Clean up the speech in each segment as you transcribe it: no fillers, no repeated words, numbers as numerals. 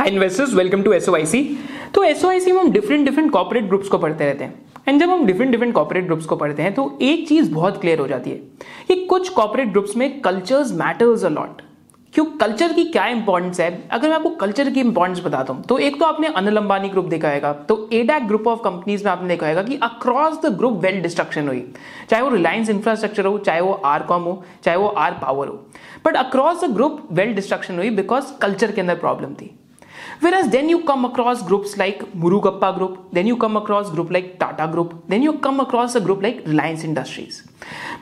High investors, welcome to SOIC. तो SOIC में हम डिफरेंट कॉर्पोरेट ग्रुप्स को पढ़ते रहते हैं, एंड जब हम डिफरेंट कॉर्पोरेट ग्रुप्स को पढ़ते हैं तो एक चीज़ बहुत क्लियर हो जाती है कि कुछ कॉर्पोरेट ग्रुप्स में कल्चर्स मैटर्स अ लॉट। क्यों? कल्चर की क्या इंपॉर्टेंस है? अगर मैं आपको कल्चर की इंपॉर्टेंस बताता हूं तो एक तो आपने अनिल अंबानी ग्रुप दिखाएगा, तो एडैक ग्रुप ऑफ कंपनीज में आपने दिखाएगा कि across the group wealth destruction हुई, चाहे वो रिलायंस इंफ्रास्ट्रक्चर हो, चाहे वो आर कॉम हो, चाहे वो आर पावर हो, but across the group wealth destruction हुई बिकॉज कल्चर के अंदर प्रॉब्लम थी। Whereas then you come across groups like Murugappa Group, then you come across group like Tata Group, then you come across a group like Reliance Industries.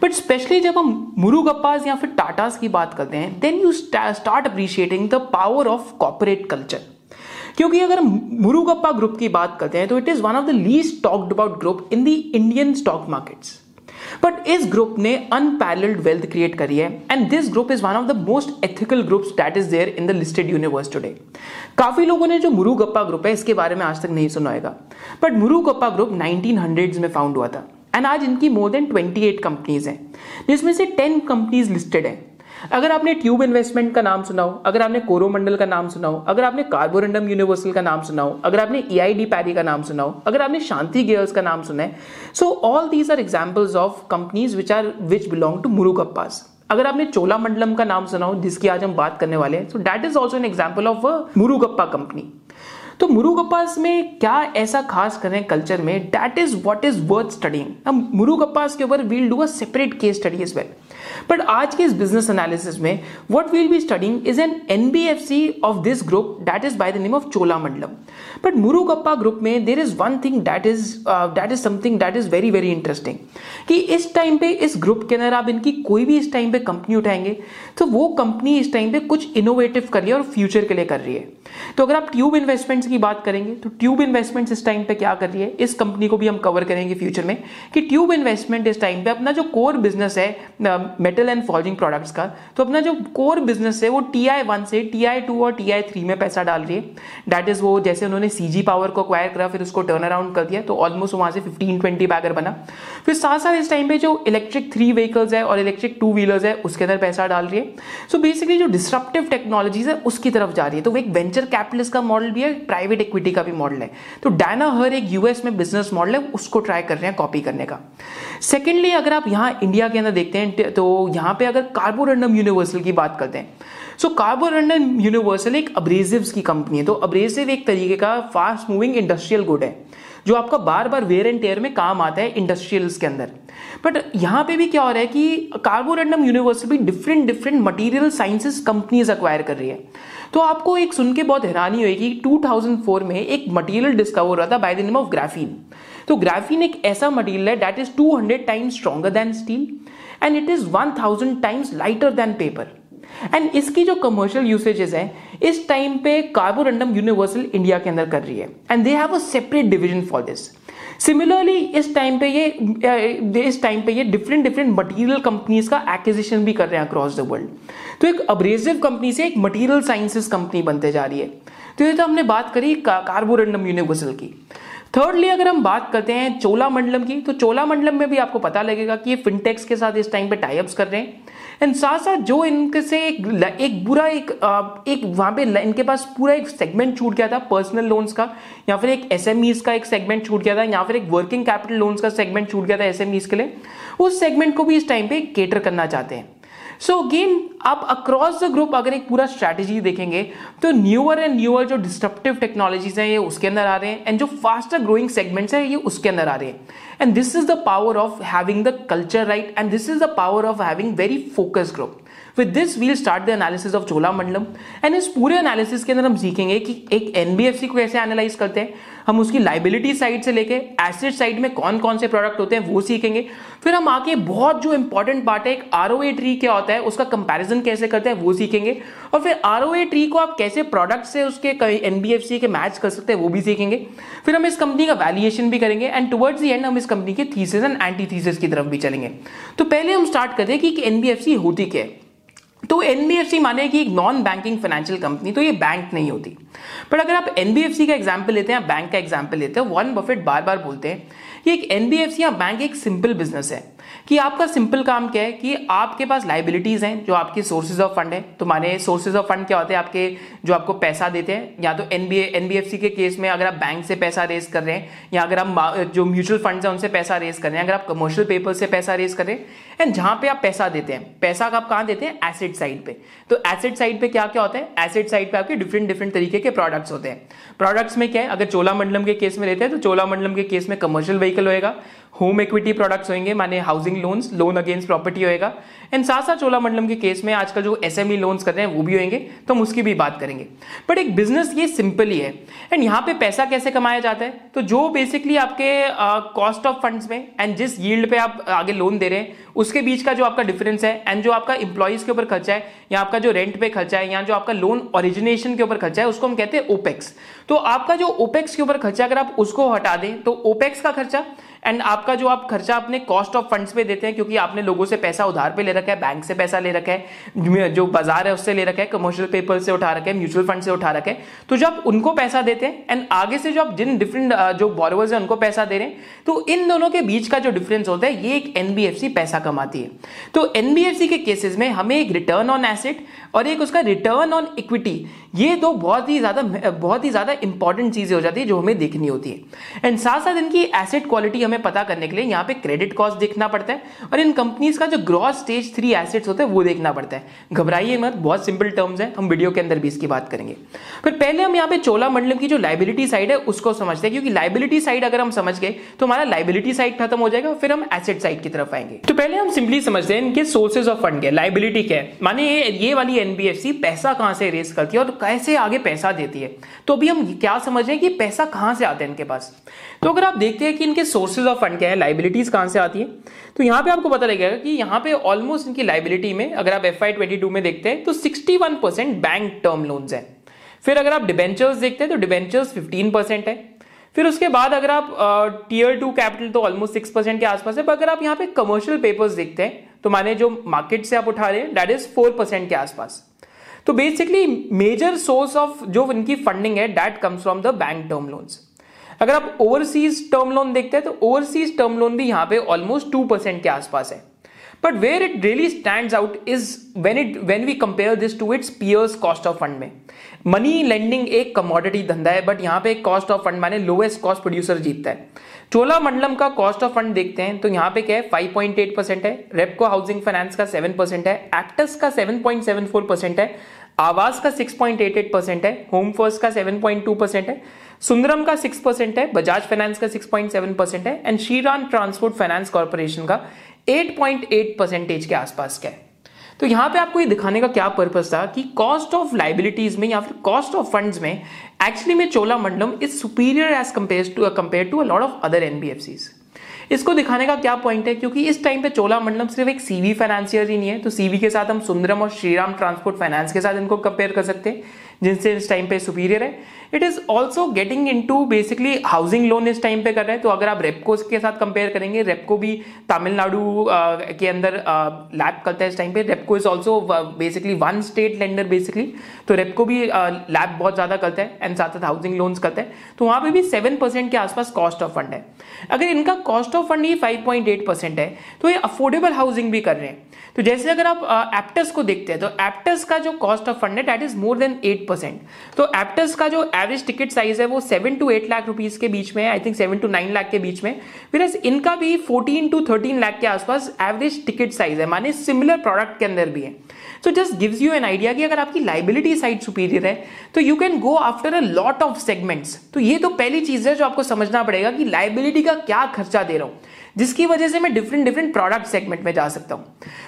But especially जब हम Murugappas या फिर Tatas की बात करते हैं, then you start appreciating the power of corporate culture. क्योंकि अगर Murugappa Group की बात करते हैं तो it is one of the least talked about group in the Indian stock markets. But इस ग्रुप ने अनपैरेलल्ड वेल्थ क्रिएट करी है, and this group is one of the most ethical groups that is there in the listed universe today. काफी लोगों ने जो Murugappa group है इसके बारे में आज तक नहीं सुना होगा, बट मुरुगप्पा ग्रुप 1900s में फाउंड हुआ था, एंड आज इनकी मोर देन 28 कंपनीज हैं जिसमें से 10 कंपनीज लिस्टेड हैं। अगर आपने ट्यूब इन्वेस्टमेंट का नाम सुना हो, अगर आपने कोरोमंडल का नाम सुना हो, अगर आपने कार्बोरेंडम यूनिवर्सल का नाम सुना हो, अगर आपने ईआईडी पैरी का नाम सुना हो, अगर आपने शांति गियर्स का नाम सुना है, so all these are examples of companies which belong to Murugappas. अगर आपने चोलामंडलम का नाम सुना हो जिसकी आज हम बात करने वाले हैं, so that is also an example of a Murugappa company. तो मुरुगप्पास में क्या ऐसा खास करें कल्चर में, that is what is worth studying. हम मुरुगप्पास के ऊपर we'll do a separate case study as well, but आज के इस बिजनेस एनालिसिस में what we'll be studying is an NBFC of this group that is by the name of Cholamandalam. But Murugappa group में there is one thing that is something that is very very interesting कि इस time पे इस group के अंदर आप इनकी कोई भी इस टाइम पे कंपनी उठाएंगे तो वो कंपनी इस टाइम पे कुछ इनोवेटिव कर रही है और फ्यूचर के लिए कर रही है। तो अगर आप ट्यूब इन्वेस्टमेंट्स की बात करेंगे तो ट्यूब इन्वेस्टमेंट्स इस टाइम पे क्या कर रही है, इस कंपनी को भी हम कवर करेंगे फ्यूचर में कि ट्यूब इन्वेस्टमेंट इस टाइम पे अपना जो कोर बिजनेस है मेटल एंड फॉर्जिंग प्रोडक्ट्स का, तो अपना जो कोर बिजनेस है वो TI-1 से TI-2 और TI-3 में पैसा डाल रही है। दैट इज वो जैसे उन्होंने CG पावर को एक्वायर करा, फिर उसको टर्न अराउंड कर दिया, तो ऑलमोस्ट वहां से 15-20 बैगर बना। फिर साथ इस टाइम पे जो इलेक्ट्रिक 3 व्हीकल्स है और इलेक्ट्रिक 2 व्हीलर्स है उसके अंदर पैसा डाल रही है। सो बेसिकली जो डिसरप्टिव टेक्नोलॉजीज है उसकी तरफ जा रही है, तो वो एक वेंचर कैपिटलिस्ट का मॉडल भी है, प्राइवेट इक्विटी का भी मॉडल है। तो डायना हर एक यूएस में बिजनेस मॉडल है, उसको ट्राई कर रहे हैं कॉपी करने का। सेकेंडली अगर आप यहां इंडिया के अंदर देखते हैं तो यहां पे अगर कार्बोरेंडम यूनिवर्सल की बात करते हैं, सो कार्बोरेंडम यूनिवर्सल एक अब्रेसिव्स की कंपनी है। तो अब्रेसिव एक तरीके का फास्ट मूविंग इंडस्ट्रियल गुड है जो आपका बार बार वेयर एंड टेयर में काम आता है इंडस्ट्रियल्स के अंदर। बट यहां पे भी क्या हो रहा है कि कार्बोरेंडम यूनिवर्सल भी different material sciences companies acquire कर रही है। तो आपको एक सुन के बहुत हैरानी होगी, 2004 में एक मटेरियल डिस्कवर हो रहा था by the name of graphene. तो ग्राफीन एक ऐसा मटेरियल है that is 200 times stronger than steel and it is 1000 times lighter than paper, and इसकी जो कमर्शियल यूसेजेस हैं इस टाइम पे कार्बोरेंडम यूनिवर्सल इंडिया के अंदर कर रही है, and they have a separate division for this. Similarly इस टाइम पे ये डिफरेंट मटेरियल कंपनीज का एक्विजिशन भी कर रहे हैं अक्रॉस द वर्ल्ड। तो एक अब्रेसिव कंपनी से एक मटेरियल साइंसेस कंपनी बनते जा रही है। तो ये तो हमने बात करी कार्बोरेंडम यूनिवर्सल की। थर्डली अगर हम बात करते हैं चोलामंडलम की, तो चोलामंडलम में भी आपको पता लगेगा कि ये फिनटेक्स के साथ इस टाइम पे टाई अप्स कर रहे हैं, एंड साथ जो इनके से एक वहां पे इनके पास पूरा एक सेगमेंट छूट गया था पर्सनल लोन्स का, या फिर एक एसएमईज का एक सेगमेंट छूट गया था, या फिर एक वर्किंग कैपिटल लोन्स का सेगमेंट छूट गया था एसएमईज के लिए, उस सेगमेंट को भी इस टाइम पे कैटर करना चाहते हैं। सो अगेन आप अक्रॉस द ग्रुप अगर एक पूरा स्ट्रैटेजी देखेंगे तो न्यूअर एंड न्यूअर जो डिस्ट्रप्टिव टेक्नोलॉजीज हैं ये उसके अंदर आ रहे हैं, एंड जो फास्टर ग्रोइंग सेगमेंट्स हैं ये उसके अंदर आ रहे हैं, and this is the power of having the culture right, and this is the power of having very focused group. With this we'll start the analysis of Cholamandalam, and इस पूरे analysis के अंदर हम सीखेंगे कि एक एनबीएफसी को कैसे एनालाइज करते हैं, हम उसकी लाइबिलिटी साइड से लेके एसेट साइड में कौन कौन से प्रोडक्ट होते हैं वो सीखेंगे। फिर हम आके बहुत जो इंपॉर्टेंट पार्ट है एक आरओए ट्री क्या होता है उसका कंपैरिजन कैसे करते हैं वो सीखेंगे, और फिर आरओए ट्री को आप कैसे प्रोडक्ट से उसके एनबीएफसी के मैच कर सकते हैं वो भी सीखेंगे। फिर हम इस कंपनी का वैल्यूएशन भी करेंगे, एंड टुवर्ड्स द एंड हम इस कंपनी के थीसिस एंड एंटीथीसिस की तरफ भी चलेंगे। तो पहले हम स्टार्ट करते हैं कि एनबीएफसी होती क्या है। तो एनबीएफसी माने कि एक नॉन बैंकिंग फाइनेंशियल कंपनी, तो ये बैंक नहीं होती। पर अगर आप एनबीएफसी का एग्जाम्पल लेते हैं, बैंक का एग्जाम्पल लेते हैं, वॉरेन बफेट बार बार बोलते हैं कि एक एनबीएफसी या बैंक एक सिंपल बिजनेस है कि आपका सिंपल काम क्या है कि आपके पास लाइबिलिटीज हैं जो आपके सोर्सेज ऑफ फंड है। तो माने सोर्सेज ऑफ फंड क्या होते हैं आपके, जो आपको पैसा देते हैं, या तो एनबीएफसी के केस में अगर आप बैंक से पैसा रेज कर रहे हैं, या अगर आप जो म्यूचुअल फंड्स हैं उनसे पैसा रेज कर रहे हैं, अगर आप कमर्शियल पेपर से पैसा रेज कर रहे हैं, एंड जहां पे आप पैसा देते हैं, पैसा का आप कहां देते हैं, एसेट साइड पे। तो एसेट साइड पे क्या क्या होता है, एसेट साइड पे आपके डिफरेंट तरीके के प्रोडक्ट्स होते हैं। प्रोडक्ट्स में क्या है, अगर चोलामंडलम के केस में लेते हैं तो चोलामंडलम के केस में कमर्शियल व्हीकल होएगा, होम इक्विटी प्रोडक्ट्स होंगे माने housing loans, loan against property होएगा, एंड साथ साथ चोलामंडलम के केस में आजकल जो एसएमई लोन्स कर रहे हैं वो भी होंगे, तो हम उसकी भी बात करेंगे। बट एक बिजनेस ये सिंपल ही है। एंड यहाँ पे पैसा कैसे कमाया जाता है, तो जो बेसिकली आपके कॉस्ट ऑफ फंड्स में एंड जिस यील्ड पे आप आगे लोन दे रहे हैं उसके बीच का जो आपका डिफरेंस है, एंड जो आपका इंप्लॉइज के ऊपर खर्चा है, या आपका जो रेंट पे खर्चा है, या जो आपका लोन ओरिजिनेशन के ऊपर खर्चा है, उसको हम कहते हैं ओपेक्स। तो आपका जो ओपेक्स के ऊपर खर्चा अगर आप उसको हटा दें, तो ओपेक्स का खर्चा एंड आपका जो आप खर्चा अपने कॉस्ट ऑफ फंड्स पे देते हैं, क्योंकि आपने लोगों से पैसा उधार पे ले रखा है, बैंक से पैसा ले रखा है, जो बाजार है उससे ले रखा है, कमर्शियल पेपर से उठा रखा है, म्यूचुअल फंड से उठा रखा है, तो जो आप उनको पैसा देते हैं एंड आगे से जो आप जिन डिफरेंट जो बोरोवर्स हैं उनको पैसा दे रहे हैं, तो इन दोनों के बीच का जो डिफरेंस होता है, ये एक एनबीएफसी पैसा कमाती है। तो एनबीएफसी के केसेस में हमें एक रिटर्न ऑन एसेट और एक उसका रिटर्न ऑन इक्विटी, ये दो बहुत ही ज्यादा इंपॉर्टेंट चीजें हो जाती है जो हमें देखनी होती है। एंड साथ साथ इनकी एसेट क्वालिटी हमें पता करने के लिए यहाँ पे क्रेडिट कॉस्ट देखना पड़ता है, और इन कंपनीज का जो ग्रॉस स्टेज 3 एसेट्स होते हैं वो देखना पड़ता है। घबराइए मत, बहुत सिंपल टर्म्स हैं, हम वीडियो के अंदर भी इसकी बात करेंगे। पर पहले हम यहाँ पे चोलामंडलम की जो लायबिलिटी साइड है उसको समझते हैं, क्योंकि लायबिलिटी साइड अगर हम समझ गए तो हमारा लायबिलिटी साइड खत्म हो जाएगा, फिर हम एसेट साइड की तरफ आएंगे। तो पहले हम सिंपली समझते हैं इनके सोर्सेज ऑफ फंड के, लायबिलिटी क्या है, माने ये वाली एनबीएफसी पैसा कहां से रेज करती है और कैसे आगे पैसा देती है। तो अभी हम क्या समझ रहे हैं कि पैसा कहां से आता है इनके पास। तो अगर आप देखते हैं कि इनके सोर्सेज ऑफ फंड क्या है, लायबिलिटीज कहां से आती है, तो यहां पे आपको पता लगेगा कि यहां पे ऑलमोस्ट इनकी लायबिलिटी में अगर आप FY22 में देखते हैं तो 61% बैंक टर्म लोन्स है, फिर अगर आप डिबेंचर्स देखते हैं तो डिबेंचर्स 15% है, फिर उसके बाद अगर आप टियर 2 कैपिटल तो ऑलमोस्ट 6% के आसपास है, पर अगर आप यहां पे कमर्शियल पेपर्स देखते हैं तो माने जो मार्केट से आप उठा रहे हैं दैट इज 4% के आसपास। तो बेसिकली मेजर सोर्स ऑफ जो इनकी फंडिंग है that comes from the bank term loans. अगर आप ओवरसीज टर्म लोन देखते हैं तो ओवरसीज टर्म लोन भी यहाँ पे ऑलमोस्ट 2% के आसपास है। But where it really stands out is when we compare this to its peers cost of fund में। मनी लेंडिंग एक कमोडिटी धंधा है, बट यहाँ पे कॉस्ट ऑफ फंड माने लोएस्ट कॉस्ट प्रोड्यूसर जीतता है। चोलामंडलम का कॉस्ट ऑफ फंड देखते हैं तो यहाँ पे क्या है 5.8% है, रेपको हाउसिंग फाइनेंस का 7% है, एक्टस का 7.74% है, आवास का 6.88% है, होम फर्स्ट का 7.2% है, सुंदरम का 6% है, बजाज फाइनेंस का 6.7% है, and Shriram transport finance corporation का 8.8% के आसपास का है। तो यहाँ पे आपको ये दिखाने का क्या पर्पस था कि कॉस्ट ऑफ लाइबिलिटीज में या फिर कॉस्ट ऑफ फंड्स में एक्चुअली में Cholamandalam is superior as compare to a lot of other NBFCs. इसको दिखाने का क्या पॉइंट है, क्योंकि इस टाइम पे चोलामंडलम सिर्फ एक सीवी फाइनेंशियर ही नहीं है, तो सीवी के साथ हम सुंदरम और श्रीराम ट्रांसपोर्ट फाइनेंस के साथ इनको कंपेयर कर सकते हैं जिनसे इस टाइम पे सुपीरियर है। It is also getting into basically housing loan इस टाइम पे कर रहे हैं, तो अगर आप रेपको के साथ कंपेयर करेंगे, रेपको भी तमिलनाडु के अंदर लैप करता है इस टाइम पे। Repco is also basically one state lender basically, तो रेपको भी लैप बहुत ज्यादा करता है एंड साथ साथ हाउसिंग लोन्स करता है, तो वहां पर भी 7% के आसपास कॉस्ट ऑफ फंड है। अगर इनका कॉस्ट ऑफ फंड ही 5.8% है तो ये अफोर्डेबल हाउसिंग भी कर रहे हैं। तो जैसे अगर आप एप्टस को देखते हैं तो एप्टस का जो कॉस्ट ऑफ फंड है दैट इज मोर देन 8%। तो एप्टस का जो एवरेज टिकट साइज है वो 7 to 8 लाख रुपीस के बीच में है, आई थिंक 7 to 9 लाख के बीच में, whereas इनका भी 14 to 13 लाख के आसपास एवरेज टिकट साइज है, माने सिमिलर प्रोडक्ट के अंदर भी है। So just gives you an idea कि अगर आपकी लाइबिलिटी साइड सुपीरियर है तो you can go after a lot of segments. तो ये तो पहली चीज है जो आपको समझना पड़ेगा कि लाइबिलिटी का क्या खर्चा दे रहा हूं, जिसकी वजह से मैं डिफरेंट प्रोडक्ट सेगमेंट में जा सकता हूं।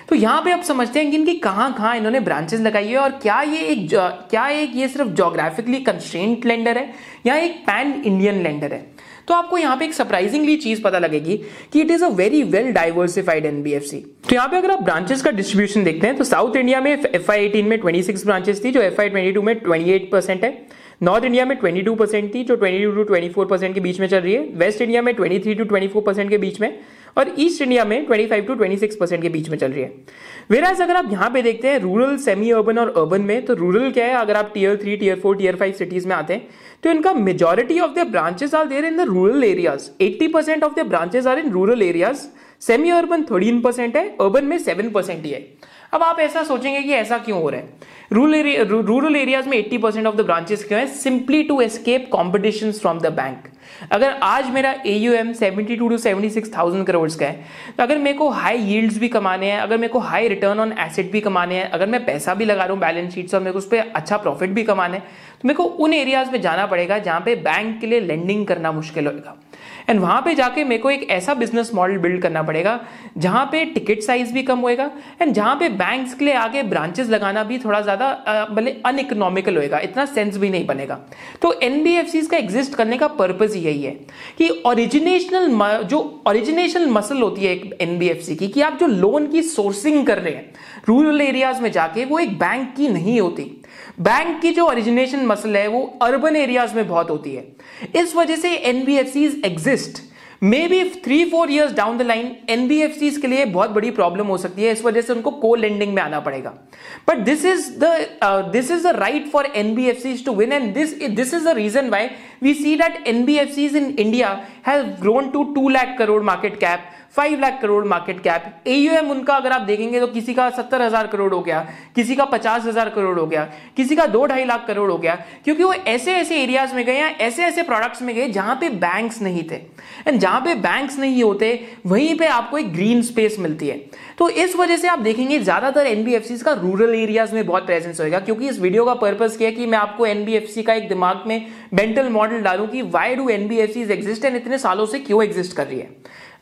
तो यहां पे आप समझते हैं कि इनकी कहां इन्होंने ब्रांचेस लगाई है, और क्या ये सिर्फ ज्योग्राफिकली कंस्ट्रेंट लेंडर है या एक पैन इंडियन लेंडर है। तो आपको यहाँ पे एक सरप्राइजिंगली चीज पता लगेगी कि it is a very well diversified NBFC. तो यहाँ पे अगर आप ब्रांचेस का डिस्ट्रीब्यूशन देखते हैं तो साउथ इंडिया में FY18 में 26 ब्रांचेस थी, जो FY22 में 28% है, नॉर्थ इंडिया में 22% थी, जो 22 to 24% के बीच में चल रही है, वेस्ट इंडिया में 23 to 24% के बीच में, और ईस्ट इंडिया में 25 to 26% के बीच में चल रही है। वेराज अगर आप यहाँ पे देखते हैं रूरल, सेमी अर्बन और अर्बन में, तो रूरल क्या है, अगर आप टियर 3, टियर 4, टियर 5 सिटीज में आते हैं तो इनका majority of the branches are there in the rural areas. 80% of the branches are in rural areas. Semi urban 13% है, अर्बन में 7% ही है। अब आप ऐसा सोचेंगे कि ऐसा क्यों हो रहा है, रूरल एरियाज में 80% ऑफ द ब्रांचेस क्यों है? Simply to escape competition from the bank. अगर आज मेरा AUM 72 to 76,000 करोड़ का है, तो अगर मेरे को हाई यील्ड्स भी कमाने हैं, अगर मेरे को हाई रिटर्न ऑन एसेट भी कमाने हैं, अगर मैं पैसा भी लगा रहा हूँ बैलेंस शीट से और मेरे को उस पर अच्छा प्रॉफिट भी कमाना है, तो मेरे को उन एरियाज में जाना पड़ेगा जहाँ पे बैंक के लिए लेंडिंग करना मुश्किल होगा। एंड वहाँ पे जाके मेरे को एक ऐसा बिजनेस मॉडल बिल्ड करना पड़ेगा जहाँ पे टिकट साइज भी कम होएगा एंड जहाँ पे बैंक्स के लिए आगे ब्रांचेस लगाना भी थोड़ा ज़्यादा भले अनइकोनॉमिकल होएगा, इतना सेंस भी नहीं बनेगा। तो NBFCs का एग्जिस्ट करने का पर्पज़ यही है कि ओरिजिनेशनल मसल होती है एक NBFC की, कि आप जो लोन की सोर्सिंग कर रहे हैं रूरल एरियाज में जाके, वो एक बैंक की नहीं होती। बैंक की जो ओरिजिनेशन मसल है वो अर्बन एरियाज में बहुत होती है। इस वजह से NBFCs exist. May be 3-4 years down the line NBFCs के लिए बहुत बड़ी प्रॉब्लम हो सकती है, इस वजह से उनको को लेंडिंग में आना पड़ेगा। But this is the right for NBFCs to win, and this is the reason why we see that NBFCs in India have grown to 2 lakh crore market cap, 5 lakh crore market cap. AUM उनका अगर आप देखेंगे तो किसी का 70,000 करोड़ हो गया, किसी का 50,000 करोड़ हो गया, किसी का 2-2.5 लाख करोड़ हो गया, क्योंकि वो ऐसे ऐसे एरियाज में गए या ऐसे ऐसे प्रोडक्ट्स में गए जहां पे बैंक्स नहीं थे। एंड जहां पे बैंक्स नहीं होते वहीं पे आपको एक ग्रीन स्पेस मिलती है। तो इस वजह से आप देखेंगे ज्यादातर NBFCs का रूरल एरियाज में बहुत प्रेजेंस होगा, क्योंकि इस वीडियो का पर्पज क्या है कि मैं आपको NBFC का एक दिमाग में मेंटल मॉडल डालूं कि why do NBFCs exist and इतने सालों से क्यों एग्जिस्ट कर रही है।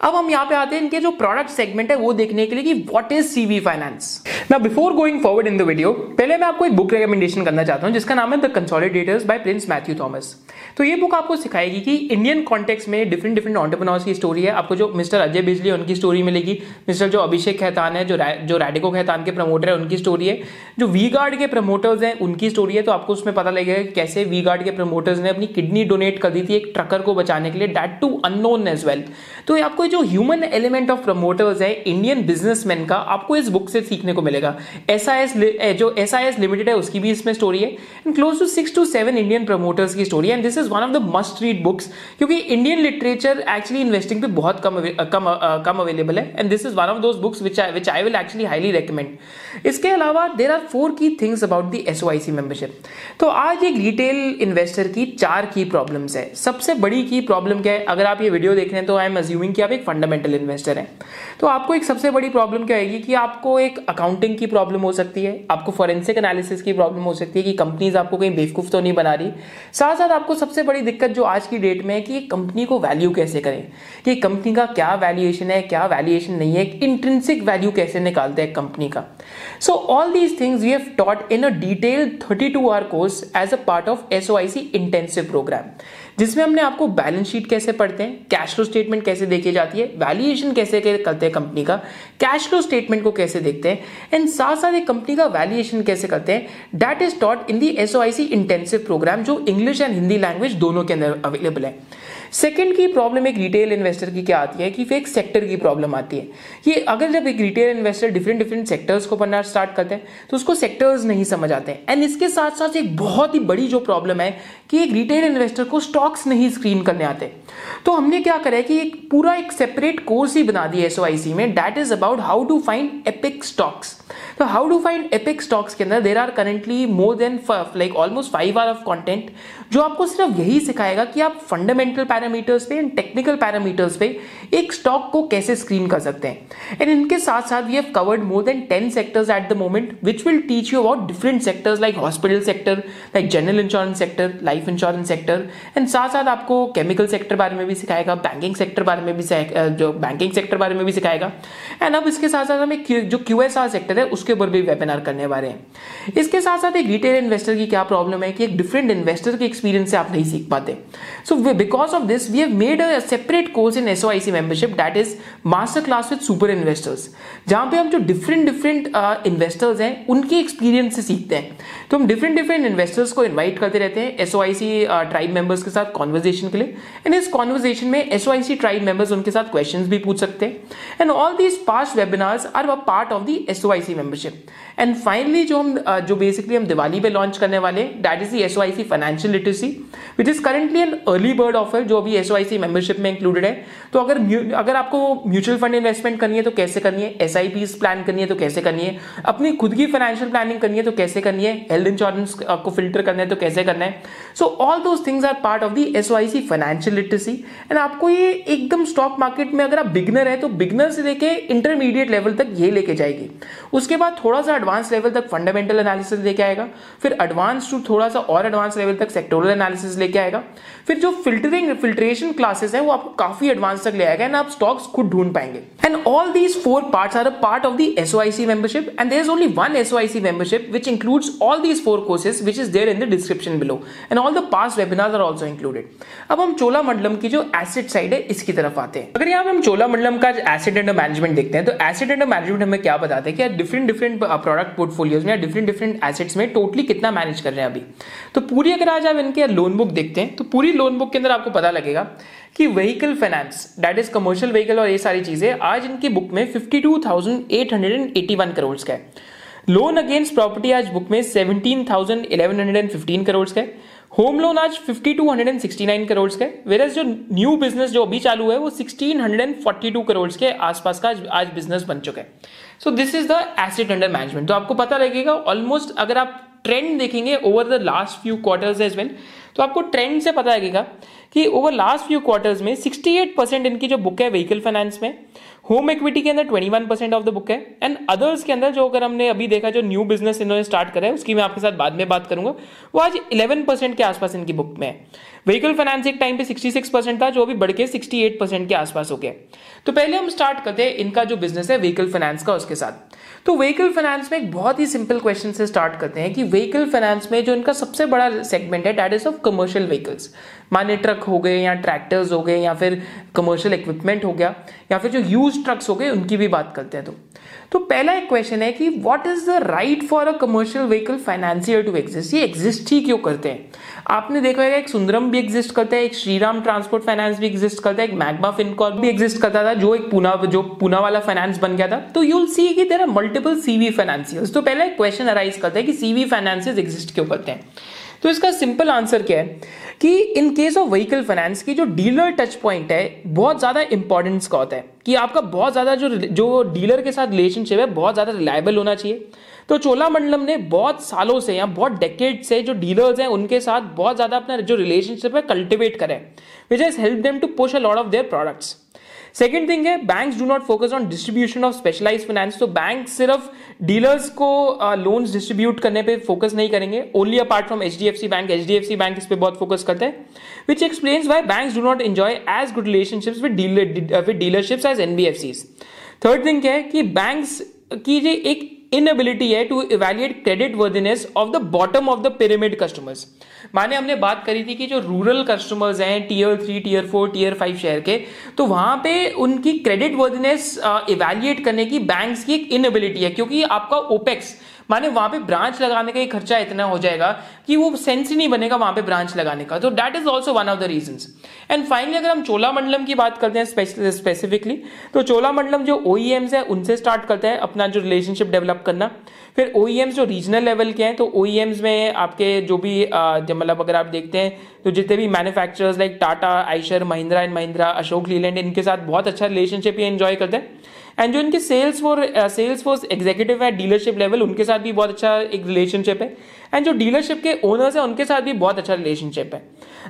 अब हम यहाँ पे आते हैं इनके जो प्रोडक्ट सेगमेंट है वो देखने के लिए कि what is CV finance. Now before going forward in the video, पहले मैं आपको एक बुक रिकमेंडेशन करना चाहता हूँ जिसका नाम है the consolidators by Prince Mathew Thomas. तो ये बुक आपको सिखाएगी कि इंडियन कॉन्टेक्स्ट में डिफरेंट ऑन्टरप्रनर्स की स्टोरी है। आपको जो मिस्टर अजय बिजली उनकी स्टोरी मिलेगी, मिस्टर जो अभिषेक खैतान है जो रेडिको खैतान के प्रमोटर है उनकी स्टोरी है, जो वी गार्ड के प्रमोटर्स हैं उनकी स्टोरी है। तो आपको उसमें पता लगेगा कि कैसे वी गार्ड के प्रमोटर्स ने अपनी किडनी डोनेट कर दी थी एक ट्रकर को बचाने के लिए, that too unknown as well. तो आपको जो ह्यूमन एलिमेंट ऑफ प्रमोटर्स है इंडियन बिजनेसमैन का, आपको इस बुक से सीखने को मिलेगा। SIS लिमिटेड है उसकी भी इसमें स्टोरी है, and close to 6 to 7 Indian promoters की स्टोरी है। And this is one of the must read books, क्योंकि इंडियन लिटरेचर एक्चुअली इन्वेस्टिंग पे बहुत कम अवेलेबल है। And this is one of those books which I will actually highly recommend. इसके अलावा there are 4 की things about the SOIC membership. तो आज एक रिटेल इन्वेस्टर की 4 की प्रॉब्लम्स है। सबसे बड़ी की प्रॉब्लम क्या है? अगर आप ये वीडियो देख रहे हैं तो आई एम अज्यूमिंग कि आप एक फंडामेंटल इन्वेस्टर हैं, तो आपको एक सबसे बड़ी प्रॉब्लम क्या आएगी कि आपको एक अकाउंटिंग की प्रॉब्लम हो सकती है, आपको फॉरेंसिक एनालिसिस की प्रॉब्लम हो सकती है कि कंपनीज आपको कहीं बेवकूफ तो नहीं बना रही। साथ साथ आपको सबसे बड़ी दिक्कत जो आज की डेट में है कि कंपनी को वैल्यू कैसे करें, कि कंपनी का क्या वैल्यूएशन है, क्या वैल्यूएशन नहीं है, इंट्रिंसिक वैल्यू कैसे निकालते हैं कंपनी का। So all these things we have taught in a detailed 32-hour course as a part of SOIC intensive programme, जिसमें हमने आपको बैलेंस शीट कैसे पढ़ते हैं, कैश फ्लो स्टेटमेंट कैसे देखी जाती है, वैल्यूएशन कैसे करते हैं कंपनी का, कैश फ्लो स्टेटमेंट को कैसे देखते हैं, एंड साथ साथ एक कंपनी का वैल्यूएशन कैसे करते हैं, that is taught in the SOIC intensive programme जो इंग्लिश एंड हिंदी लैंग्वेज दोनों के अंदर अवेलेबल है। सेकंड की प्रॉब्लम एक रिटेल इन्वेस्टर की क्या आती है कि एक सेक्टर की प्रॉब्लम आती है कि अगर जब एक रिटेल इन्वेस्टर डिफरेंट सेक्टर्स को पढ़ना स्टार्ट करते हैं तो उसको सेक्टर्स नहीं समझ आते हैं। एंड इसके साथ साथ एक बहुत ही बड़ी जो प्रॉब्लम है कि एक रिटेल इन्वेस्टर को स्टॉक्स नहीं स्क्रीन करने आते। तो हमने क्या करा है कि एक पूरा एक सेपरेट कोर्स ही बना दिया SOIC में, that is about how to find epic stocks. तो how to find epic stocks के अंदर there are currently more than like almost 5 hours of content जो आपको सिर्फ यही सिखाएगा कि आप फंडामेंटल पैरामीटर्स पे एंड टेक्निकल पैरामीटर्स पे एक स्टॉक को कैसे स्क्रीन कर सकते हैं। एंड इनके साथ साथ we have covered more than 10 sectors at the moment which will teach you about different sectors like hospital sector, like general insurance sector, life insurance sector, and साथ साथ आपको केमिकल सेक्टर बारे में भी सिखाएगा, बैंकिंग सेक्टर बारे में भी सिखाएगा। एंड अब इसके साथ साथ हमें जो QSR सेक्टर है उसके ऊपर भी वेबिनार करने वाले हैं। इसके साथ साथ एक रिटेल इन्वेस्टर की क्या प्रॉब्लम है कि एक डिफरेंट इन्वेस्टर के एक्सपीरियंस से आप नहीं सीख पाते। So because of this, we have made a separate course in SOIC membership, that is Masterclass with Super Investors, जहाँ पे हम जो different investors हैं उनके experience से सीखते हैं। तो हम different investors को invite करते रहते हैं SOIC tribe members के साथ conversation के लिए, and इस conversation में SOIC tribe members उनके साथ questions भी पूछ सकते हैं, and all these past webinars are a part of the SOIC membership। And finally जो basically हम दिवाली पे launch करने वाले, that is the SOIC Financial Literacy, which is currently an early bird offer जो अभी SOIC membership में included है। तो अगर आपको mutual fund investment करनी है तो कैसे करनी है, SIPs plan करनी है तो कैसे करनी है, अपनी खुद की financial planning करनी है तो कैसे करनी है, health insurance को filter करना है तो कैसे करना है, so all those things are part of the SOIC Financial Literacy। and आपको ये एकदम stock market में अगर आप beginner है तो beginner से लेके intermediate level तक ये लेके जाएगी, उसके बाद थोड़ा सा advanced level तक fundamental analysis लेके आएगा, फिर advanced to थोड़ा सा और advanced level तक sectoral analysis लेके आएगा, फिर जो filtration classes हैं वो आपको काफी advanced तक ले आएगा एंड आप stocks खुद ढूंढ पाएंगे। And all these four parts are a part of the SOIC membership, and there is only one SOIC membership which includes all these four courses, which is there in the description below, and all the past webinars are also included। अब हम चोलामंडलम की जो asset side है इसकी तरफ आते हैं। अगर यहाँ पे हम चोलामंडलम का asset under management देखते हैं तो asset under management हमें क्या बताते हैं कि different product portfolios में या different assets में totally कितना manage कर रहे हैं अभी। तो पूरी अगर आज आप इनके loan book देखते हैं तो पूरी loan book के अंदर आपको पता लगेगा कि vehicle finance, that is commercial vehicle और ये सारी चीजें आज इनकी बुक में 52,881 करोड़ का है। लोन अगेंस्ट प्रॉपर्टी आज बुक में 17,115 करोड़ का है। होम लोन आज 5,269 करोड़ का है। वेरस जो न्यू बिजनेस जो अभी चालू है वो 1,642 करोड़ के आसपास का आज बिजनेस बन चुका है। So this is the asset under management. तो आपको पता लगेगा ऑलमोस्ट, अगर आप ट्रेंड देखेंगे over the last few quarters as well, तो आपको ट्रेंड से पता लगेगा कि ओवर लास्ट फ्यू क्वार्टर्स में 68% इनकी जो बुक है व्हीकल फाइनेंस में, होम इक्विटी के अंदर 21% ऑफ द बुक है, एंड अदर्स के अंदर जो अगर हमने अभी देखा जो न्यू बिजनेस इन्होंने स्टार्ट करा है उसकी मैं आपके साथ बाद में बात करूंगा, वो आज 11% के आसपास इनकी बुक में है। व्हीकल फाइनेंस एक टाइम पे 66% था जो अभी बढ़ के 68% के आसपास हो गया। तो पहले हम स्टार्ट करते हैं इनका जो बिजनेस है व्हीकल फाइनेंस का उसके साथ। तो व्हीकल फाइनेंस में एक बहुत ही सिंपल क्वेश्चन से स्टार्ट करते हैं कि व्हीकल फाइनेंस में जो इनका सबसे बड़ा सेगमेंट है that is of commercial vehicles, माने ट्रक हो गए या ट्रैक्टर्स हो गए या फिर कमर्शियल इक्विपमेंट हो गया या फिर जो यूज ट्रक्स हो गए उनकी भी बात करते हैं। तो पहला एक क्वेश्चन है कि what is the right for a commercial vehicle financier to exist, ये एग्जिस्ट ही क्यों करते हैं। आपने देखा होगा एक सुंदरम भी एग्जिस्ट करता है, एक श्रीराम ट्रांसपोर्ट फाइनेंस भी एग्जिस्ट करता है, एक मैग्मा फिनकॉर्प भी एग्जिस्ट करता था जो एक पूना वाला फाइनेंस बन गया था। तो यू विल सी कि there are multiple CV financiers. तो पहला एक क्वेश्चन अराइज करता है कि सीवी फाइनेंसियर्स एग्जिस्ट क्यों करते हैं। तो इसका सिंपल आंसर क्या है कि in case of vehicle finance की जो डीलर टच पॉइंट है बहुत ज्यादा इंपॉर्टेंस का होता है, कि आपका बहुत ज्यादा जो डीलर के साथ रिलेशनशिप है बहुत ज्यादा रिलायबल होना चाहिए। तो चोलामंडलम ने बहुत सालों से या बहुत डेकेड से जो डीलर्स हैं उनके साथ बहुत ज्यादा अपना जो रिलेशनशिप है कल्टिवेट करें, which has help them to push a lot of their products. Second thing है banks do not focus on distribution of specialised finance. तो बैंक सिर्फ डीलर्स को लोन्स डिस्ट्रीब्यूट करने पे फोकस नहीं करेंगे, only apart from HDFC bank इस पे बहुत फोकस करते हैं, which explains why banks do not enjoy as good relationships with dealerships as NBFCs. Third thing है कि बैंक्स की जो एक इनएबिलिटी है to evaluate credit worthiness of the bottom of the pyramid customers, माने हमने बात करी थी कि जो रूरल कस्टमर्स हैं Tier 3, Tier 4, Tier 5 शहर के, तो वहां पे उनकी क्रेडिट वर्दिनेस इवेल्युएट करने की बैंक्स की एक इनएबिलिटी है, क्योंकि आपका ओपेक्स माने वहां पे ब्रांच लगाने का ही खर्चा इतना हो जाएगा कि वो सेंस ही नहीं बनेगा वहां पे ब्रांच लगाने का। तो that is also one of the reasons. And finally अगर हम चोलामंडलम की बात करते हैं स्पेसिफिकली, तो चोलामंडलम जो ओईएम्स है उनसे स्टार्ट करते हैं अपना जो रिलेशनशिप डेवलप करना, फिर ओईएम्स जो रीजनल लेवल के हैं, तो ओईएम्स में आपके जो भी मतलब अगर आप देखते हैं तो जितने भी manufacturers like Tata, Eicher, Mahindra and Mahindra, Ashok Leyland, इनके साथ बहुत अच्छा रिलेशनशिप ये एंजॉय करते हैं। एंड जो इनके सेल्स फोर्स एग्जीक्यूटिव है डीलरशिप लेवल, उनके साथ भी बहुत अच्छा एक रिलेशनशिप है, एंड जो डीलरशिप के ओनर्स हैं उनके साथ भी बहुत अच्छा रिलेशनशिप है।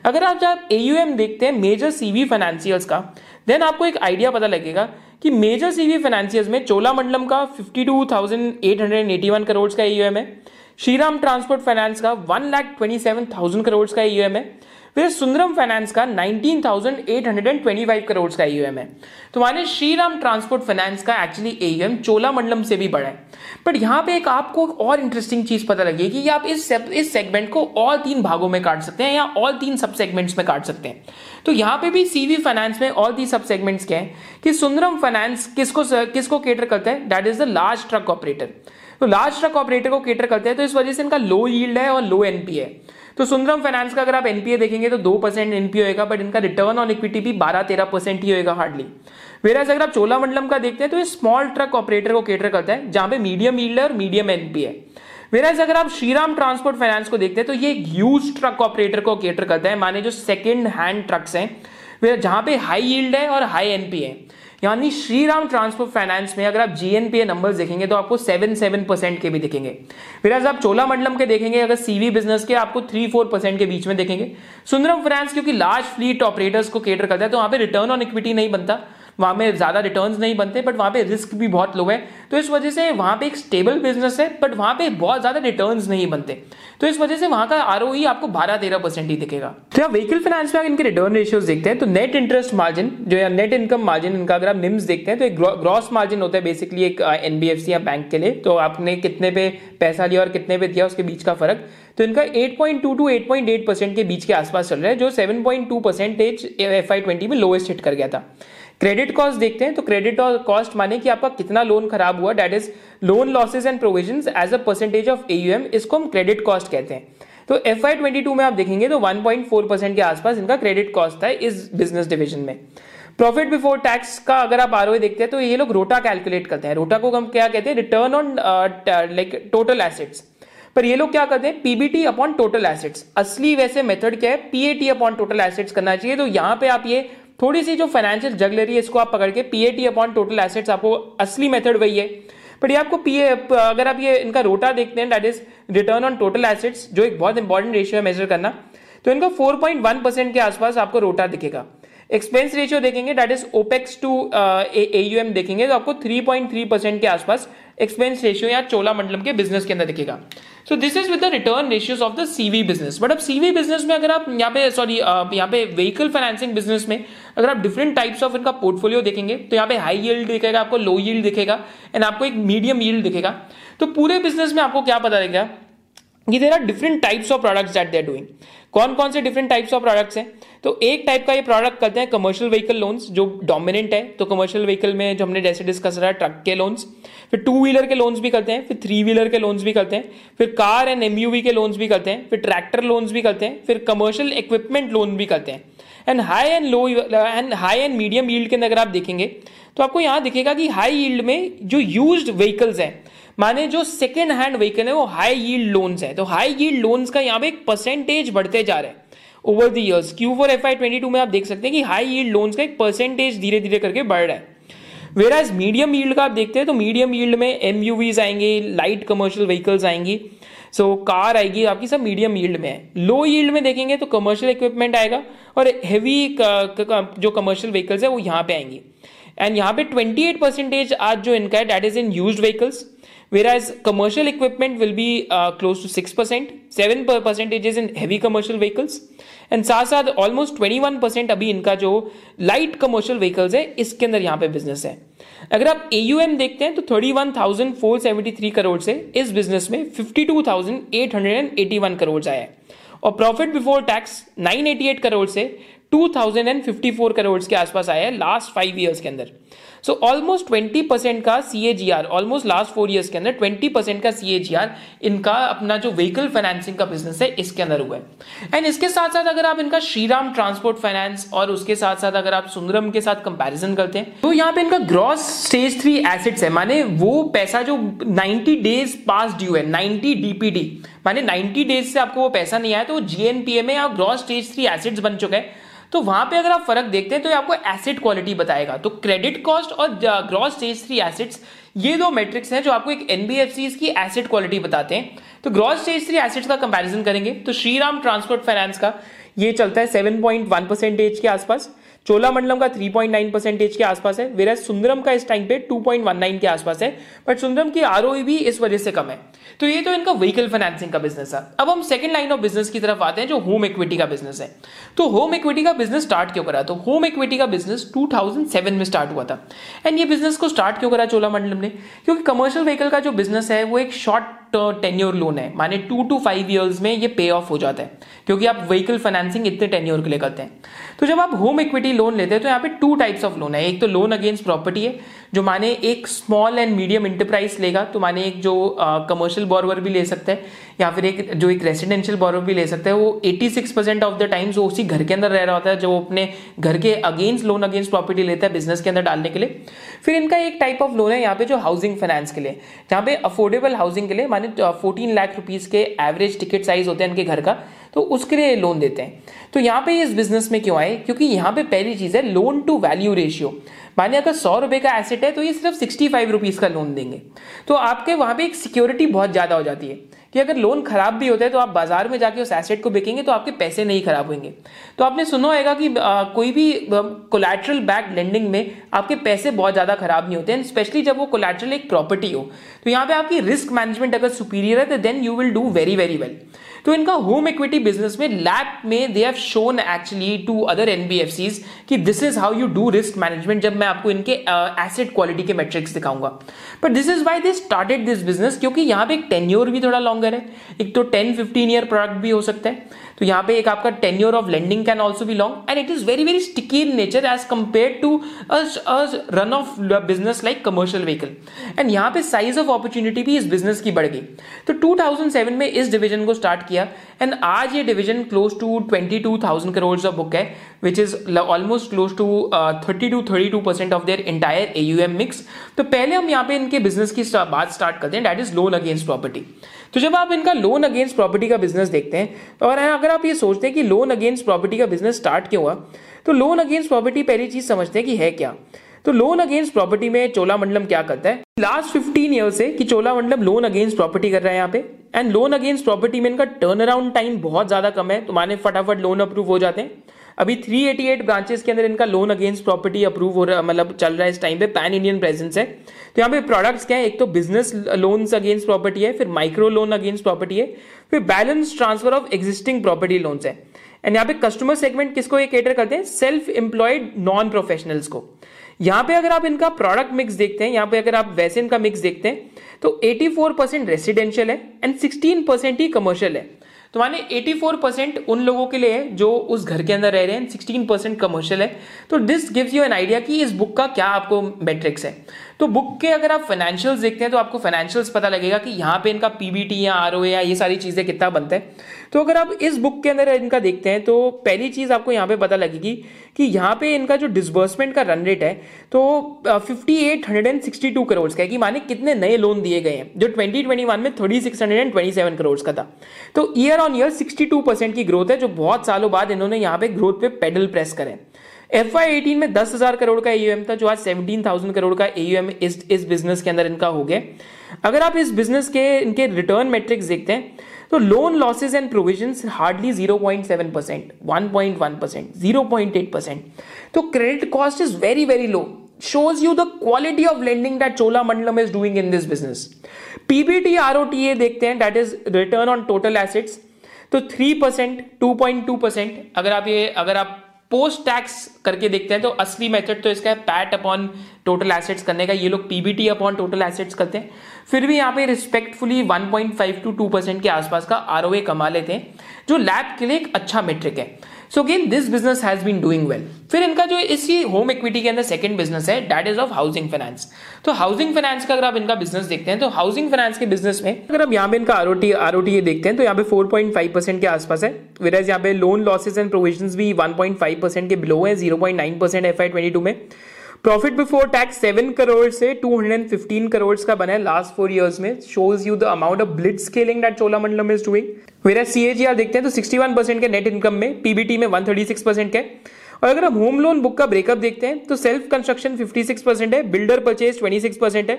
अगर आप जब एयूएम देखते हैं मेजर सीवी फाइनेंसियर्स का, देन आपको एक आइडिया पता लगेगा कि मेजर सीवी फाइनेंसियर्स में चोलामंडलम का 52,881 करोड़ का एयूएम है, श्रीराम ट्रांसपोर्ट फाइनेंस का 1,27,000 करोड़ का एयूएम है, फिर सुंदरम फाइनेंस का 19,825 करोड़ का AUM है। तो माने श्रीराम ट्रांसपोर्ट फाइनेंस का एक्चुअली AUM चोलामंडलम से भी बड़ा है। बट यहाँ पे एक आपको और इंटरेस्टिंग चीज पता लगेगी कि आप इस सेगमेंट को और तीन भागों में काट सकते हैं या और तीन सब सेगमेंट्स में काट सकते हैं। तो यहाँ पे भी सीवी फाइनेंस में और तीन सब सेगमेंट्स क्या है कि सुंदरम फाइनेंस किसको केटर करता है, that is the large truck operator. तो लार्ज ट्रक ऑपरेटर को केटर करते हैं, तो इस वजह से इनका लो यील्ड है और लो एनपीए है। तो सुंदरम फाइनेंस का अगर आप एनपीए देखेंगे तो 2% एनपीए होगा, बट इनका रिटर्न ऑन इक्विटी भी 12-13% ही होगा हार्डली। वेराज अगर आप चोलामंडलम का देखते हैं तो ये स्मॉल ट्रक ऑपरेटर को केटर करता है जहां पे मीडियम यील्ड और मीडियम एनपीए। वेराज अगर आप श्रीराम ट्रांसपोर्ट फाइनेंस को देखते हैं तो ये ह्यूज ट्रक ऑपरेटर को केटर करता है, माने जो सेकेंड हैंड ट्रक्स हैं जहां पे हाई यील्ड है और हाई एनपीए। यानी श्रीराम ट्रांसपोर्ट फाइनेंस में अगर आप जीएनपीए नंबर्स देखेंगे तो आपको 7% के भी दिखेंगे। फिर आप चोलामंडलम के देखेंगे अगर सीवी बिजनेस के आपको 3-4% के बीच में देखेंगे। सुंदरम फाइनेंस क्योंकि लार्ज फ्लीट ऑपरेटर्स को केटर करता है तो वहां पे रिटर्न ऑन इक्विटी नहीं बनता, वहां में ज्यादा रिटर्न्स नहीं बनते, बट वहां पे रिस्क भी बहुत लो है। तो इस वजह से वहां पे एक स्टेबल बिजनेस है, बट वहां पे बहुत ज्यादा रिटर्न्स नहीं बनते, तो इस वजह से वहां का आरओई आपको 12-13% ही दिखेगा। तो आप व्हीकल फाइनेंस में इनके रिटर्न रेशियोज देखते हैं तो नेट इंटरेस्ट मार्जिन जो है नेट इनकम मार्जिन, इनका अगर आप निम्स देखते हैं तो एक ग्रॉस मार्जिन होता है बेसिकली एक एनबीएफसी या बैंक के लिए, तो आपने कितने पे पैसा लिया और कितने पे दिया उसके बीच का फर्क। तो इनका 8.2-8.8% के बीच के आसपास चल रहा है, जो 7.2% FY20 में लोएस्ट हिट कर गया था। क्रेडिट कॉस्ट देखते हैं तो क्रेडिट कॉस्ट माने कि आपका कितना लोन खराब हुआ, that is loan losses and provisions as a percentage of AUM, इसको हम क्रेडिट कॉस्ट कहते हैं। तो FY22 में आप देखेंगे तो 1.4% के आसपास इनका क्रेडिट कॉस्ट था इस बिजनेस डिविजन में। प्रॉफिट बिफोर टैक्स का अगर आप आरओई देखते हैं तो ये लोग रोटा कैलकुलेट करते हैं। रोटा को हम क्या कहते हैं, return on like total assets, पर ये लोग क्या करते हैं पीबीटी अपॉन टोटल एसेट्स। असली वैसे मेथड क्या है, पीएटी अपॉन टोटल एसेट्स करना चाहिए। तो यहाँ पे आप ये थोड़ी सी जो फाइनेंशियल जगलरी है इसको आप पकड़ के पीएटी अपॉन टोटल एसेट्स, आपको असली मेथड वही है। बट ये आपको अगर आप ये इनका रोटा देखते हैं that is return on total assets, जो एक बहुत इंपॉर्टेंट रेशियो है मेजर करना, तो इनका 4.1% के आसपास आपको रोटा दिखेगा। एक्सपेंस रेशियो देखेंगे that is opex to AUM देखेंगे तो आपको 3.3% के आसपास एक्सपेंस रेशियो या चोलामंडलम के बिजनेस के अंदर दिखेगा। So this is with the return ratios of the CV business. But अब सीवी बिजनेस में अगर आप यहाँ पे व्हीकल फाइनेंसिंग बिजनेस में अगर आप डिफरेंट टाइप्स ऑफ इनका पोर्टफोलियो देखेंगे तो यहाँ पे हाई यील्ड दिखेगा, आपको लो यील्ड दिखेगा एंड आपको एक मीडियम यील्ड दिखेगा। तो पूरे बिजनेस में आपको क्या पता लगेगा कि there are different types of products that they are doing. कौन कौन से डिफरेंट टाइप्स ऑफ प्रोडक्ट्स हैं, तो एक टाइप का ये प्रोडक्ट करते हैं कमर्शियल व्हीकल लोन्स जो डोमिनेंट है। तो कमर्शियल व्हीकल में जो हमने जैसे डिस्कस करा ट्रक के लोन्स, फिर टू व्हीलर के लोन्स भी करते हैं, फिर थ्री व्हीलर के लोन्स भी करते हैं, फिर कार एंड एमयूवी के लोन्स भी करते हैं, फिर ट्रैक्टर लोन्स भी करते हैं, फिर कमर्शियल इक्विपमेंट लोन भी करते हैं। And high and low and high and medium yield के अगर आप देखेंगे तो आपको यहाँ दिखेगा कि हाई यील्ड में जो यूज्ड व्हीकल्स हैं, माने जो सेकेंड हैंड व्हीकल है वो हाई यील्ड लोन्स है। तो हाई यील्ड लोन्स का यहाँ पे एक परसेंटेज बढ़ते जा रहा है over the years. Q4 FY22 में आप देख सकते हैं कि हाई यील्ड लोन्स का एक परसेंटेज धीरे धीरे करके बढ़ रहा है। वेराज मीडियम यील्ड का आप देखते हैं तो मीडियम यील्ड में एमयूवीज आएंगे, लाइट कमर्शियल व्हीकल्स आएंगी, कार आएगी, आपकी सब मीडियम यील्ड में है। लो यील्ड में देखेंगे तो कमर्शियल इक्विपमेंट आएगा और हेवी जो कमर्शियल व्हीकल्स है वो यहाँ पे आएंगी। एंड यहाँ पे 28% आज जो इनका है that is in used vehicles, whereas commercial equipment will be close to 6%, 7% is in heavy commercial vehicles, and साथ almost 21% अभी इनका जो light commercial vehicles है इसके अंदर यहाँ पे business है। अगर आप AUM देखते हैं तो 31,473 करोड़ से इस business में 52,881 करोड़ आया है और profit before tax 988 करोड़ से 2,054 करोड़ के आसपास आया है लास्ट 5 years के अंदर। सो ऑलमोस्ट 20% का CAGR, ऑलमोस्ट लास्ट 4 years के अंदर 20% का CAGR इनका अपना जो व्हीकल फाइनेंसिंग का बिजनेस है इसके अंदर हुआ है। एंड इसके साथ साथ अगर आप इनका श्रीराम ट्रांसपोर्ट फाइनेंस और उसके साथ साथ अगर आप सुंदरम के साथ कंपैरिजन करते हैं तो यहाँ पे इनका ग्रॉस स्टेज 3 एसेट्स है, माने वो पैसा जो 90 days पास ड्यू है, 90 DPD माने 90 days से आपको वो पैसा नहीं आया तो GNPA में आप ग्रॉस स्टेज 3 एसेट्स बन चुका है। तो वहां पे अगर आप फर्क देखते हैं तो ये आपको एसेट क्वालिटी बताएगा। तो क्रेडिट कॉस्ट और ग्रॉस स्टेज 3 एसेट्स, ये दो मैट्रिक्स हैं जो आपको एक एनबीएफसीज की एसेट क्वालिटी बताते हैं। तो ग्रॉस स्टेज 3 एसेट्स का कंपैरिजन करेंगे तो श्रीराम ट्रांसपोर्ट फाइनेंस का ये चलता है 7.1% के आसपास, चोलामंडलम का 3.9% के आसपास है, वेरस सुंदरम का इस टाइम पे 2.19 के आसपास है, बट सुंदरम की आरओई भी इस वजह से कम है। तो ये तो इनका व्हीकल फाइनेंसिंग का बिजनेस है। अब हम सेकंड लाइन ऑफ बिजनेस की तरफ आते हैं जो होम इक्विटी का बिजनेस है। तो होम इक्विटी का बिजनेस स्टार्ट क्यों करा? तो होम इक्विटी का बिजनेस 2007 में स्टार्ट हुआ था। एंड ये बिजनेस को स्टार्ट क्यों करा चोलामंडलम ने? क्योंकि कमर्शियल व्हीकल का जो बिजनेस है वो एक शॉर्ट टेन्योर लोन है, माने 2 to 5 years में ये पे ऑफ हो जाता है, क्योंकि आप व्हीकल फाइनेंसिंग इतने टेन्योर के लिए करते हैं। तो जब आप होम इक्विटी लोन लेते हैं तो यहाँ पे 2 types ऑफ लोन है। एक तो लोन अगेंस्ट प्रॉपर्टी है, जो माने एक स्मॉल एंड मीडियम इंटरप्राइज लेगा, तो माने एक जो कमर्शियल बोरोवर भी ले सकता है या फिर एक जो एक रेसिडेंशियल बोरोवर भी ले सकता है। वो 86% ऑफ द टाइम्स वो उसी घर के अंदर रह रहा होता है, जो अपने घर के अगेंस्ट लोन अगेंस्ट प्रॉपर्टी लेता है बिजनेस के अंदर डालने के लिए। फिर इनका एक टाइप ऑफ लोन है यहाँ पे जो हाउसिंग फाइनेंस के लिए, जहाँ पे अफोर्डेबल हाउसिंग के लिए 14 लाख रुपीस के एवरेज टिकट साइज होते हैं इनके घर का, तो उसके लिए लोन देते हैं। तो यहाँ पे इस बिजनेस में क्यों आए? क्योंकि यहाँ पे पहली चीज है लोन टू वैल्यू रेशियो, माने अगर 100 रुपए का एसेट है तो ये सिर्फ 65 रुपीस का लोन देंगे। तो आपके वहां पे एक सिक्योरिटी बहुत ज्यादा हो जाती है कि अगर लोन खराब भी होता है तो आप बाजार में जाके उस एसेट को बेचेंगे तो आपके पैसे नहीं खराब होंगे। तो आपने सुना होगा कि कोई भी कोलैटरल बैक्ड लेंडिंग में आपके पैसे बहुत ज्यादा खराब नहीं होते हैं, स्पेशली जब वो कोलैटरल एक प्रॉपर्टी हो। तो यहाँ पे आपकी रिस्क मैनेजमेंट अगर सुपीरियर है तो then you will do very very well. तो इनका होम इक्विटी बिजनेस में लैब में they have shown actually to other NBFCs कि this is how you do risk management, जब मैं आपको इनके एसेट क्वालिटी के मैट्रिक्स दिखाऊंगा। But this is why they started this business, क्योंकि यहाँ पे एक टेन्योर भी थोड़ा लॉन्गर है, एक तो 10-15 ईयर प्रोडक्ट भी हो सकता है। तो यहाँ पे एक आपका tenure of lending can also be long and it is very very sticky in nature as compare to run of business like commercial vehicle. And यहाँ पे साइज ऑफ अपॉर्चुनिटी भी इस बिजनेस की बढ़ गई। तो 2007 में इस डिविजन को स्टार्ट किया एंड आज ये डिवीजन क्लोज टू 22,000 करोड़ का बुक है, which is almost close to 32% of their entire AUM mix. तो पहले हम यहाँ पे इनके बिजनेस की बात स्टार्ट करते हैं, that is loan against property. तो जब आप इनका लोन अगेंस्ट प्रॉपर्टी का बिजनेस देखते हैं और अगर आप ये सोचते हैं कि लोन अगेंस्ट प्रॉपर्टी का बिजनेस स्टार्ट क्यों हुआ, तो लोन अगेंस्ट प्रॉपर्टी पहली चीज समझते हैं कि है क्या। तो लोन अगेंस्ट प्रॉपर्टी में चोलामंडलम क्या करता है? लास्ट 15 ईयर से कि चोलामंडलम लोन अगेंस्ट प्रॉपर्टी कर रहा है यहाँ पे। एंड लोन अगेंस्ट प्रॉपर्टी में इनका टर्न अराउंड टाइम बहुत ज्यादा कम है, तो माने फटाफट लोन अप्रूव हो जाते हैं। अभी 388 ब्रांचेस के अंदर इनका लोन अगेंस्ट प्रॉपर्टी अप्रूव हो रहा, मतलब चल रहा है इस टाइम पे, पैन इंडियन प्रेजेंस है। तो यहाँ पे प्रोडक्ट्स क्या है, एक तो बिजनेस लोन्स अगेंस्ट प्रॉपर्टी है, फिर माइक्रो लोन अगेंस्ट प्रॉपर्टी है, फिर balance transfer of existing property loans है। एंड यहाँ पे कस्टमर सेगमेंट किसको ये कैटर करते हैं? सेल्फ एम्प्लॉयड नॉन प्रोफेशनल्स को। यहाँ पे अगर आप इनका प्रोडक्ट मिक्स देखते हैं, यहाँ पे अगर आप वैसे इनका मिक्स देखते हैं तो 84% रेसिडेंशियल है एंड 16% ही कमर्शियल है। तो माने 84% उन लोगों के लिए है जो उस घर के अंदर रह रहे हैं, 16% कमर्शियल है। तो this gives you an idea कि इस बुक का क्या आपको मैट्रिक्स है। तो बुक के अगर आप फाइनेंशियल्स देखते हैं तो आपको फाइनेंशियल्स पता लगेगा कि यहाँ पे इनका पीबीटी या आरओए या ये सारी चीजें कितना बनता है। तो अगर आप इस बुक के अंदर इनका देखते हैं तो पहली चीज आपको यहाँ पे पता लगेगी कि यहाँ पे इनका जो डिसबर्समेंट का रन रेट है तो 5862 करोड़ का है, कि माने कितने नए लोन दिए गए हैं, जो 2021 में 3627 करोड़ का था। तो ईयर ऑन ईयर 62% की ग्रोथ है, जो बहुत सालों बाद इन्होंने यहाँ पे ग्रोथ पे पेडल प्रेस करें। FY18 में 10,000 करोड़ का AUM था, जो आज 17,000 करोड़ का AUM इस बिजनेस के अंदर इनका हो गया। अगर आप इस बिजनेस के इनके रिटर्न मैट्रिक्स देखते हैं तो loan losses and provisions hardly 0.7%, 1.1%, 0.8%। तो credit cost is very very low, shows you the quality of lending that Cholamandalam is doing in this business. PBT ROTA देखते हैं, that is return on total assets, तो 3%, 2.2%। अगर आप post tax करके देखते हैं तो असली मेथड तो इसका है पैट अपॉन टोटल एसेट्स करने का, ये लोग पीबीटी अपॉन टोटल एसेट्स करते हैं। फिर भी यहाँ पे रिस्पेक्टफुली 1.5 to 2% के आसपास का आरओए कमा लेते हैं, जो लैब के लिए एक अच्छा मेट्रिक है। So again this business has been doing well. फिर इनका जो इसी होम इक्विटी के अंदर सेकंड बिजनेस है, that is of housing finance. तो हाउसिंग फाइनेंस का अगर आप इनका बिजनेस देखते हैं तो हाउसिंग फाइनेंस के बिजनेस में अगर आप यहाँ पे इनका आरओटी देखते हैं तो यहाँ पे 4.5% के आसपास है, विराज यहाँ पे लोन लॉसेज एंड प्रोविजंस भी 1.5% के बिलो है, 0.9% FY22 में। प्रॉफिट बिफोर टैक्स 7 करोड़ से 215 करोड़ का बना है लास्ट 4 years में, shows you the amount of blitzscaling that Cholamandalam is doing. Where CAGR देखते हैं तो 61% के नेट इनकम में, पीबीटी में 136% के। और अगर हम होम लोन बुक का ब्रेकअप देखते हैं तो सेल्फ कंस्ट्रक्शन 56% है, बिल्डर परचेज 26% है,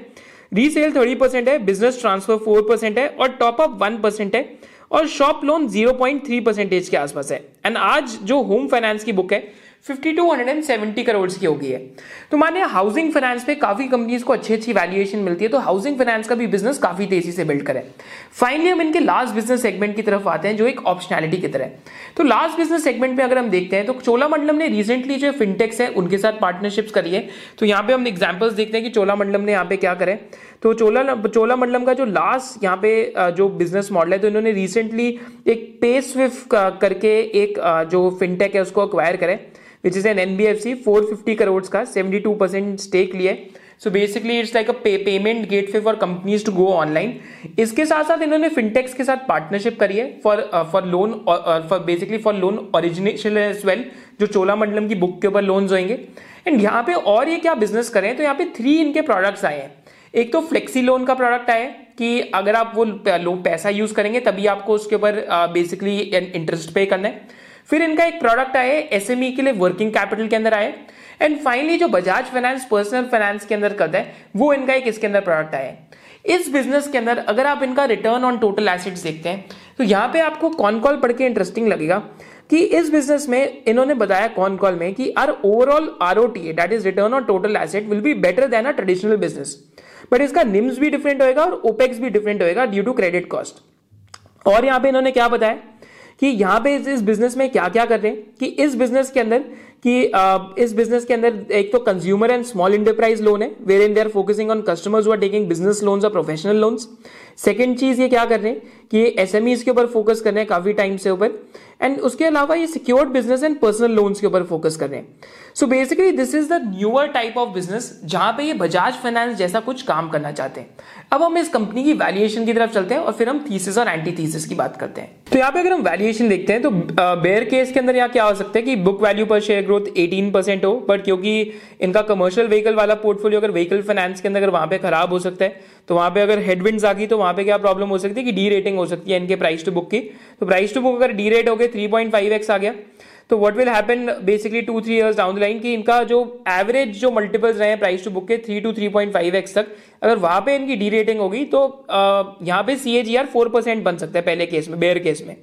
रीसेल 30% है, बिजनेस ट्रांसफर 4% है और टॉप अप 1% है और शॉप लोन 0.3% के आसपास है। एंड आज जो होम फाइनेंस की बुक है 5270 करोड़ की हो गई है। तो माने हाउसिंग फाइनेंस पे काफी कंपनीज को अच्छी अच्छी वैल्यूएशन मिलती है, तो हाउसिंग फाइनेंस का भी बिजनेस काफी तेजी से बिल्ड करे। फाइनली हम इनके लास्ट बिजनेस सेगमेंट की तरफ आते हैं जो एक ऑप्शनैलिटी की तरह। तो लास्ट बिजनेस सेगमेंट में अगर हम देखते हैं तो चोलामंडलम ने रिसेंटली जो फिनटेक्स है उनके साथ पार्टनरशिप्स करी है। तो यहाँ पे हम एग्जांपल्स देखते हैं कि चोलामंडलम ने यहाँ पे क्या करे। तो चोलामंडलम का जो लास्ट यहाँ पे जो बिजनेस मॉडल है, तो इन्होंने रिसेंटली एक पे स्विफ्ट करके एक जो फिनटेक है उसको अक्वायर करे, which is an NBFC, 450 crore का 72% स्टेक लिए। So basically it's like a payment gateway for companies to go online. इसके साथ साथ इन्होंने फिनटेक्स के साथ पार्टनरशिप करी है for loan origination as well, जो चोलामंडलम की बुक के ऊपर लोन्स होंगे। एंड यहाँ पे और ये क्या बिजनेस करें, तो यहाँ पे 3 इनके प्रोडक्ट्स आए हैं। एक तो फ्लेक्सी लोन का प्रोडक्ट आया कि अगर आप वो लोग पैसा यूज करेंगे तभी आपको उसके ऊपर बेसिकली इंटरेस्ट पे करना है। फिर इनका एक प्रोडक्ट आया एसएमई के लिए, वर्किंग कैपिटल के अंदर आए। एंड फाइनली जो बजाज फाइनेंस पर्सनल फाइनेंस के अंदर करता है वो इनका एक इसके अंदर प्रोडक्ट आया। इस बिजनेस के अंदर अगर आप इनका रिटर्न ऑन टोटल एसेट्स देखते हैं तो यहाँ पे आपको कॉन कॉल पढ़ के इंटरेस्टिंग लगेगा कि इस बिजनेस में इन्होंने बताया कॉन कॉल में कि are overall ROTA, that is return on total asset, will be better than a traditional business, but इसका निम्स भी डिफरेंट होगा और ओपेक्स भी डिफरेंट होगा ड्यू टू क्रेडिट कॉस्ट। और यहाँ पे इन्होंने क्या बताया कि यहाँ पे इस बिजनेस में क्या क्या कर रहे हैं कि इस बिजनेस के अंदर एक तो consumer and small enterprise loan है, wherein they are focusing on customers who are taking business loans और प्रोफेशनल लोन्स। सेकंड चीज ये क्या कर रहे हैं कि ये एसएमईज के ऊपर फोकस कर रहे हैं काफी टाइम से ऊपर। एंड उसके अलावा ये secured business and personal loans के ऊपर फोकस कर रहे हैं। So basically this is the newer type of business जहां पे ये बजाज फाइनेंस जैसा कुछ काम करना चाहते हैं। अब हम इस कंपनी की वैल्यूएशन की तरफ चलते हैं और फिर हम थीसिस और एंटी थीसिस की बात करते हैं। तो यहाँ पे अगर हम वैल्यूएशन देखते हैं तो बेयर केस के अंदर यहाँ क्या हो सकता है कि book value per share growth 18% हो, बट क्योंकि इनका कमर्शियल व्हीकल वाला पोर्टफोलियो अगर व्हीकल फाइनेंस के अंदर अगर वहां पे खराब हो सकता है, तो वहां पे अगर हेडविंड्स आ गई तो वहां पे क्या प्रॉब्लम हो सकती है कि डी रेटिंग हो सकती है इनके प्राइस टू बुक की। तो प्राइस टू बुक अगर डी रेट हो गए 3.5x आ गया तो what will happen basically 2-3 years down the line कि इनका जो एवरेज जो मल्टीपल्स रहे हैं प्राइस टू बुक के 3 to 3.5x तक, अगर वहां पे इनकी डी रेटिंग होगी तो यहाँ पे CAGR 4% बन सकता है पहले केस में, बेयर केस में।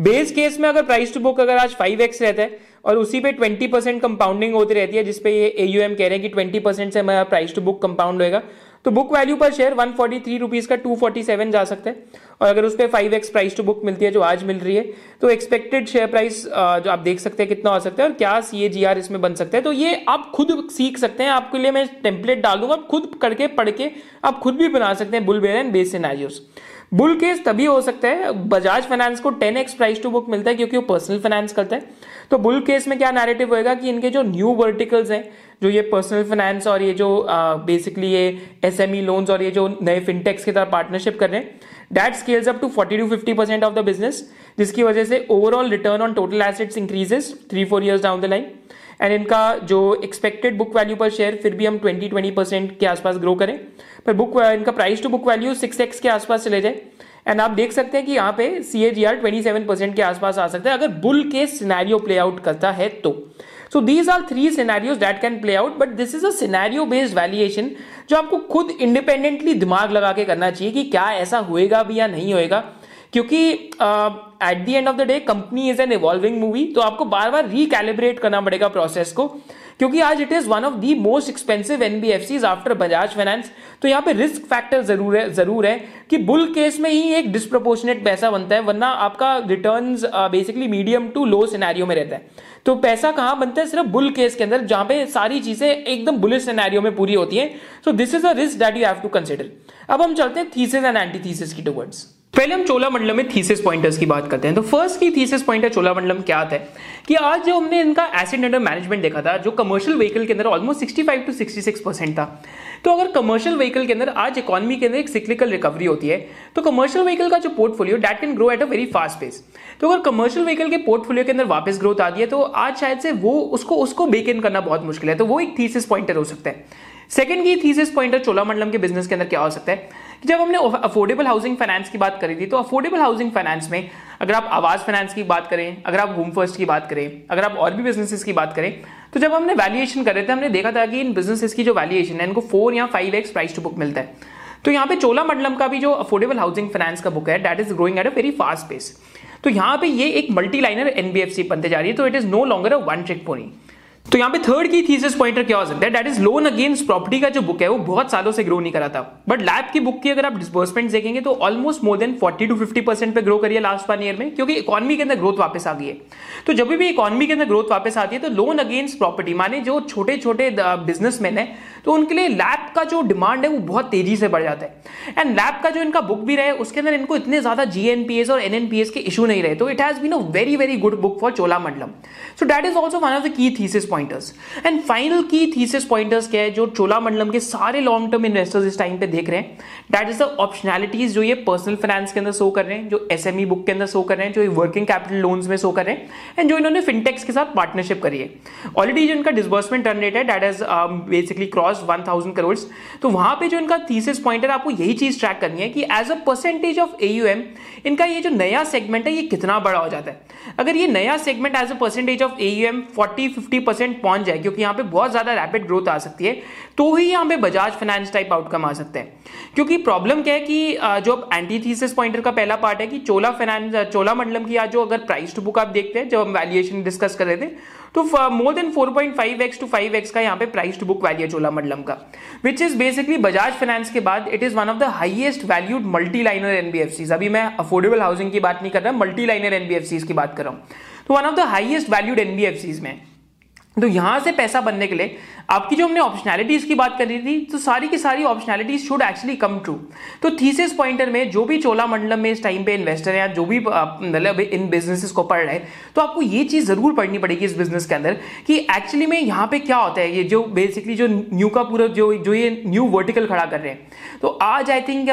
बेस केस में अगर प्राइस टू बुक अगर आज 5x रहता है और उसी पे 20% कंपाउंडिंग होती रहती है, जिसपे ये AUM कह रहे हैं कि 20% से हमारा प्राइस टू बुक कंपाउंड होगा, तो book value per share 143 rupees का 247 जा सकता है। और अगर उस पर 5x प्राइस टू बुक मिलती है जो आज मिल रही है, तो एक्सपेक्टेड शेयर प्राइस जो आप देख सकते हैं कितना हो सकता है और क्या CAGR इसमें बन सकता है। तो ये आप खुद सीख सकते हैं, आपके लिए मैं टेम्पलेट डालूंगा, आप खुद करके पढ़ के आप खुद भी बना सकते हैं bull bear and base scenarios. Bull case तभी हो सकता है, बजाज फाइनेंस को 10x प्राइस टू बुक मिलता है क्योंकि वो पर्सनल फाइनेंस करता है। तो बुल केस में क्या नैरेटिव होगा कि इनके जो न्यू वर्टिकल्स हैं, जो ये पर्सनल फाइनेंस और ये जो बेसिकली ये एसएमई लोन्स और ये जो नए फिनटेक्स के साथ पार्टनरशिप कर रहे हैं, that scales up to 40-50% of the business, जिसकी वजह से overall return on total assets increases 3-4 years down the line. And इनका जो expected book value per share फिर भी हम 20% के आसपास ग्रो करें, पर बुक इनका price to book value 6x के आसपास चले जाए। एंड आप देख सकते हैं कि यहाँ पे CAGR 27% के आसपास आ सकता है अगर bull case scenario play out करता है तो। So these are 3 scenarios that can play out, but this is a scenario based valuation जो आपको खुद इंडिपेंडेंटली दिमाग लगा के करना चाहिए कि क्या ऐसा होएगा भी या नहीं होएगा, क्योंकि at the end of the day company is an evolving movie. तो आपको बार बार रिकैलिब्रेट करना पड़ेगा प्रोसेस को, क्योंकि आज it is one of the most expensive NBFCs after Bajaj finance. तो यहाँ पे रिस्क फैक्टर जरूर है कि बुल केस में ही एक डिस्प्रोपोर्शनेट पैसा बनता है, वरना आपका returns basically medium to low scenario में रहता है। तो पैसा कहाँ बनता है, सिर्फ बुल केस के अंदर, जहां पे सारी चीजें एकदम बुलिश सिनेरियो में पूरी होती है। So this is a risk that you have to consider. अब हम चलते हैं थीसिस एंड एंटी थीसिस की टुवर्ड्स। पहले हम चोलामंडलम में थीसिस पॉइंटर्स की बात करते हैं। तो फर्स्ट की थीसिस पॉइंटर चोलामंडलम क्या है कि आज जो हमने इनका एसेट अंडर मैनेजमेंट देखा था जो कमर्शियल व्हीकल के अंदर ऑलमोस्ट 65-66% था, तो अगर कमर्शियल व्हीकल के अंदर आज इकोनॉमी के अंदर एक सिक्लिकल रिकवरी होती है तो कमर्शियल व्हीकल का जो portfolio that can grow at a very fast pace. तो अगर कमर्शियल व्हीकल के पोर्टफोलियो के अंदर वापस ग्रोथ आती है तो आज शायद से वो उसको बेक इन करना बहुत मुश्किल है। तो वो एक थीसिस पॉइंटर हो सकता है। सेकंड की थीसिस पॉइंटर चोलामंडलम के बिजनेस के अंदर क्या हो सकता है कि जब हमने अफोर्डेबल हाउसिंग फाइनेंस की बात करी थी, तो अफोर्डेबल हाउसिंग फाइनेंस में अगर आप आवास फाइनेंस की बात करें, अगर आप होम फर्स्ट की बात करें, अगर आप और भी बिजनेसेस की बात करें, तो जब हमने वैल्यूएशन कर रहे थे हमने देखा था कि इन बिजनेसेस की जो वैल्यूएशन है इनको 4 या 5x प्राइस टू बुक मिलता है। तो यहाँ पे चोलामंडलम का भी जो अफोर्डेबल हाउसिंग फाइनेंस का बुक है that is growing at a very fast pace. तो यहाँ पे ये एक मल्टीलाइनर NBFC बनते जा रही है। तो it is no longer a one trick pony. तो यहाँ पे थर्ड की थीसिस पॉइंटर क्या हो सकता है, that is loan against property का जो बुक है वो बहुत सालों से ग्रो नहीं करा था, बट लैब की बुक की अगर आप डिस्बर्समेंट देखेंगे तो ऑलमोस्ट मोर देन 40 to 50% पे ग्रो करी है लास्ट 1 ईयर में, क्योंकि इकॉनमी के अंदर ग्रोथ वापस आ गई है। तो जब भी इकॉनमी के अंदर ग्रोथ वापस आती है तो लोन अगेंस्ट प्रॉपर्टी माने जो छोटे छोटे बिजनेसमैन है तो उनके लिए लैब का जो डिमांड है वो बहुत तेजी से बढ़ जाता है। एंड लैब का जो इनका बुक भी रहे उसके अंदर इनको इतने ज्यादा GNPA और NNPA के इशू नहीं रहे, तो it has been a very very good book for Cholamandalam. So that is also one of the key thesis pointers. And final key thesis pointers क्या है जो चोलामंडलम के सारे लॉन्ग टर्म इन्वेस्टर्स इस टाइम पे देख रहे हैं, दैट इज द ऑप्शनैलिटीज जो ये पर्सनल फाइनेंस के अंदर शो कर रहे हैं, जो SME बुक के अंदर शो कर रहे हैं, जो वर्किंग कैपिटल लोन्स में शो कर रहे हैं, एंड जो इन्होंने फिनटेक्स के साथ पार्टनरशिप करी है। ऑलरेडी जो इनका डिसबर्समेंट टर्न रेट है that is basically cross 1000 crore. तो वहां पे जो इनका थीसिस पॉइंटर आपको यही चीज ट्रैक करनी है कि as a percentage of AUM इनका ये जो नया सेगमेंट है ये कितना बड़ा हो जाता है। अगर ये नया segment as a percentage of AUM 40-50% पहुंच जाए, क्योंकि यहाँ पे बहुत ज्यादा रैपिड ग्रोथ आ सकती है, तो ही यहाँ पे बजाज फाइनेंस टाइप आउटकम आ सकते हैं। क्योंकि प्रॉब्लम क्या है कि जो एंटी थीसिस पॉइंटर का पहला पार्ट है कि चोला फाइनेंस चोलामंडलम की जो अगर प्राइस टू बुक आप देखते हैं, जब हम वैल्यूएशन डिस्कस कर रहे थे तो more then 4.5x to 5x का यहाँ पे price to book value Cholamandalam का, which is basically Bajaj finance के बाद it is one of the highest valued multi liner NBFCs। अभी मैं अफोर्डेबल हाउसिंग की बात नहीं कर रहा, मल्टी लाइनर NBFCs की बात कर रहा हूं। तो one of the highest valued NBFCs में तो यहां से पैसा बनने के लिए आपकी जो हमने ऑप्शनैलिटीज की बात कर रही थी तो सारी की सारी optionalities should actually come true. तो थीसिस पॉइंटर में जो भी चोलामंडलम में इस टाइम पे इन्वेस्टर या जो भी मतलब इन बिजनेसेस को पढ़ रहे हैं तो आपको ये चीज जरूर पढ़नी पड़ेगी इस बिजनेस के अंदर कि एक्चुअली में यहाँ पे क्या होता है। ये जो बेसिकली जो न्यू का पूरा जो ये न्यू वर्टिकल खड़ा कर रहे हैं तो आज आई थिंक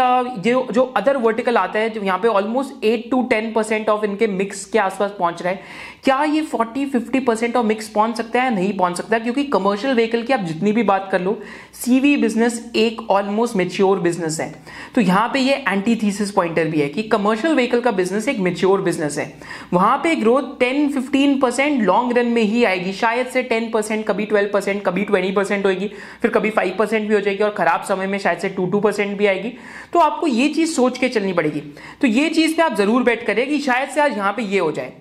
जो अदर वर्टिकल आता है यहाँ पे ऑलमोस्ट 8 to 10% ऑफ इनके मिक्स के आसपास पहुंच रहा है। क्या ये 40-50% ऑफ मिक्स पहुंच सकता है? नहीं पहुंच सकता, क्योंकि कमर्शियल व्हीकल की आप जितनी भी बात कर लो CV बिजनेस एक ऑलमोस्ट मैच्योर बिजनेस है। तो यहां पे ये एंटी थीसिस पॉइंटर भी है कि कमर्शियल व्हीकल का बिजनेस एक मैच्योर बिजनेस है, वहां पे ग्रोथ 10-15% लॉन्ग रन में ही आएगी, शायद से 10%, कभी 12%, कभी 20% होगी, फिर कभी 5% भी हो जाएगी और खराब समय में शायद से 2% भी आएगी। तो आपको ये चीज सोच के चलनी पड़ेगी। तो ये चीज पे आप जरूर बेट करें कि शायद से आज यहां पे ये हो जाए।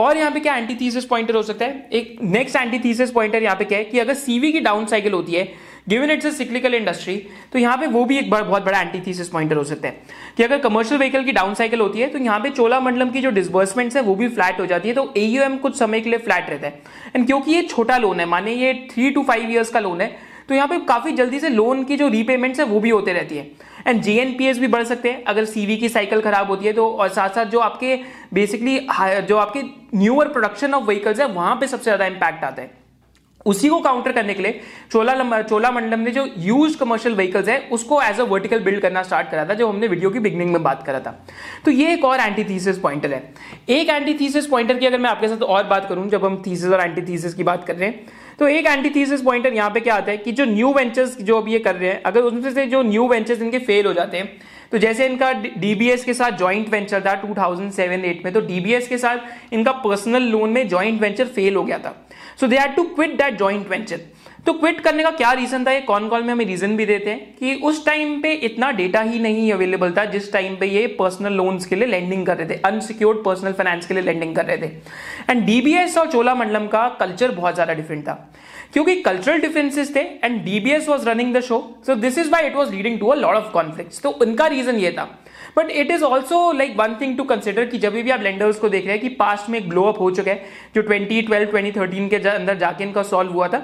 और यहाँ पे क्या एंटी थीसिस पॉइंटर हो सकता है? एक नेक्स्ट एंटी थीसिस पॉइंटर यहाँ पे क्या है कि अगर CV की डाउन साइकिल होती है given it's a cyclical industry, तो यहाँ पे वो भी एक बहुत बड़ा एंटी थीसिस पॉइंटर हो सकता है कि अगर कमर्शियल व्हीकल की डाउन साइकिल होती है तो यहाँ पे चोलामंडलम की जो डिसबर्समेंट्स है वो भी फ्लैट हो जाती है। तो AUM कुछ समय के लिए फ्लैट रहता है, एंड क्योंकि ये छोटा लोन है माने ये 3 to 5 years का लोन है तो यहाँ पे काफी जल्दी से लोन की जो रीपेमेंट्स है वो भी होते रहती है। एंड GNPAs भी बढ़ सकते हैं अगर CV की साइकिल खराब होती है तो, और साथ साथ जो आपके बेसिकली जो आपके न्यूअर प्रोडक्शन ऑफ व्हीकल्स है वहां पे सबसे ज्यादा इंपैक्ट आता है। उसी को काउंटर करने के लिए चोलामंडलम ने जो यूज कमर्शियल व्हीकल्स है उसको एज अ वर्टिकल बिल्ड करना स्टार्ट करा था, जो हमने वीडियो की बिगिनिंग में बात करा था। तो ये एक और एंटी थीसिस पॉइंटर है। एक एंटी थीसिस पॉइंटर की अगर मैं आपके साथ और बात करूं, जब हम थीसिस और एंटी थीसिस की बात कर रहे हैं, तो एक एंटी थीसिस पॉइंटर यहाँ पे क्या आता है कि जो न्यू वेंचर्स जो अब ये कर रहे हैं अगर उनमें से जो न्यू वेंचर्स इनके फेल हो जाते हैं, तो जैसे इनका DBS के साथ जॉइंट वेंचर था 2007-8 में, तो DBS के साथ इनका पर्सनल लोन में जॉइंट वेंचर फेल हो गया था। So they had to quit that joint venture. तो क्विट करने का क्या रीजन था, ये कॉन कॉल में हमें रीजन भी देते हैं कि उस टाइम पे इतना डेटा ही नहीं अवेलेबल था जिस टाइम पे ये पर्सनल लोन्स के लिए लेंडिंग कर रहे थे, अनसिक्योर्ड पर्सनल फाइनेंस के लिए लेंडिंग कर रहे थे। एंड DBS और चोलामंडलम का कल्चर बहुत ज्यादा डिफरेंट था, क्योंकि कल्चरल डिफरेंसेस थे and DBS was running the show, so this is why it was leading to a lot of conflicts. तो उनका रीजन ये था। But it is also like one thing to consider कि जब भी आप लेंडर्स को देख रहे हैं कि पास्ट में ग्लो अप हो चुका है जो 2012 2013 के अंदर जाके इनका सॉल्व हुआ था,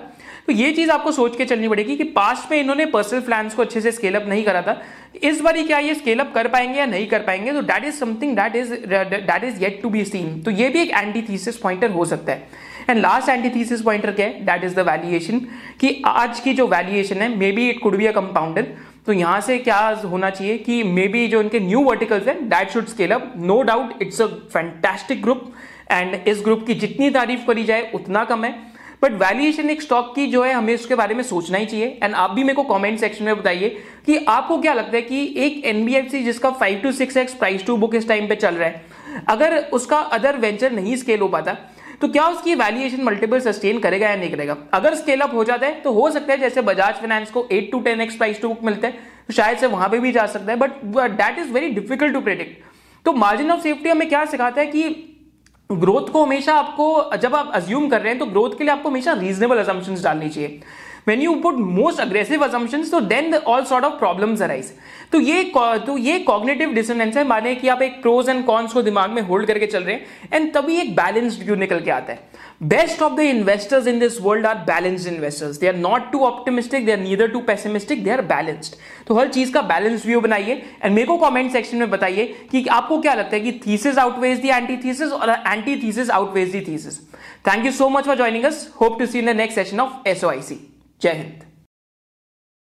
तो ये चीज आपको सोच के चलनी पड़ेगी कि पास्ट में इन्होंने पर्सनल फाइनेंस को अच्छे से स्केल अप नहीं करा था, इस बार क्या ये स्केल अप कर पाएंगे या नहीं कर पाएंगे। तो that is something that is yet to be seen. तो ये भी एक एंटी थीसिस पॉइंटर हो सकता है। And last anti thesis pointer क्या है, दैट इज द वैल्यूएशन कि आज की जो वैल्यूएशन है maybe it could be a compounder. तो यहां से क्या होना चाहिए कि मे बी जो इनके न्यू वर्टिकल्स हैं that should scale up. No doubt it's a fantastic group and इस ग्रुप की जितनी तारीफ करी जाए उतना कम है, बट वैल्यूएशन एक स्टॉक की जो है हमें उसके बारे में सोचना ही चाहिए। एंड आप भी मेरे को कमेंट सेक्शन में बताइए कि आपको क्या लगता है कि एक NBFC जिसका 5 to 6x price to book इस टाइम पे चल रहा है, अगर उसका अदर वेंचर नहीं स्केल हो पाता तो क्या उसकी वैल्यूएशन मल्टीपल सस्टेन करेगा या नहीं करेगा। अगर स्केल अप हो जाता है तो हो सकता है जैसे बजाज फाइनेंस को 8 to 10x price to book मिलता है तो शायद से वहां पे भी जा सकता है, but that is very difficult to predict. तो मार्जिन ऑफ सेफ्टी हमें क्या सिखाता है कि ग्रोथ को हमेशा आपको, जब आप अज्यूम कर रहे हैं तो ग्रोथ के लिए आपको हमेशा रीजनेबल असम्पशंस डालनी चाहिए. When you put most aggressive assumptions, so then all sort of problems arise. तो ये कॉग्निटिव डिसोनेंस है, माने कि आप एक प्रोज एंड कॉन्स को दिमाग में होल्ड करके चल रहे हैं एंड तभी एक बैलेंस्ड व्यू निकल के आता है. Best of the investors in this world are balanced investors. They are not too optimistic, they are neither too pessimistic, they are balanced. तो हर चीज का बैलेंस व्यू बनाइए एंड मेरे को कॉमेंट सेक्शन में बताइए कि आपको क्या लगता है कि thesis outweighs the anti thesis और anti thesis outweighs the thesis. Thank you so much for joining us. Hope to see in the next session of SOIC. जय हिंद.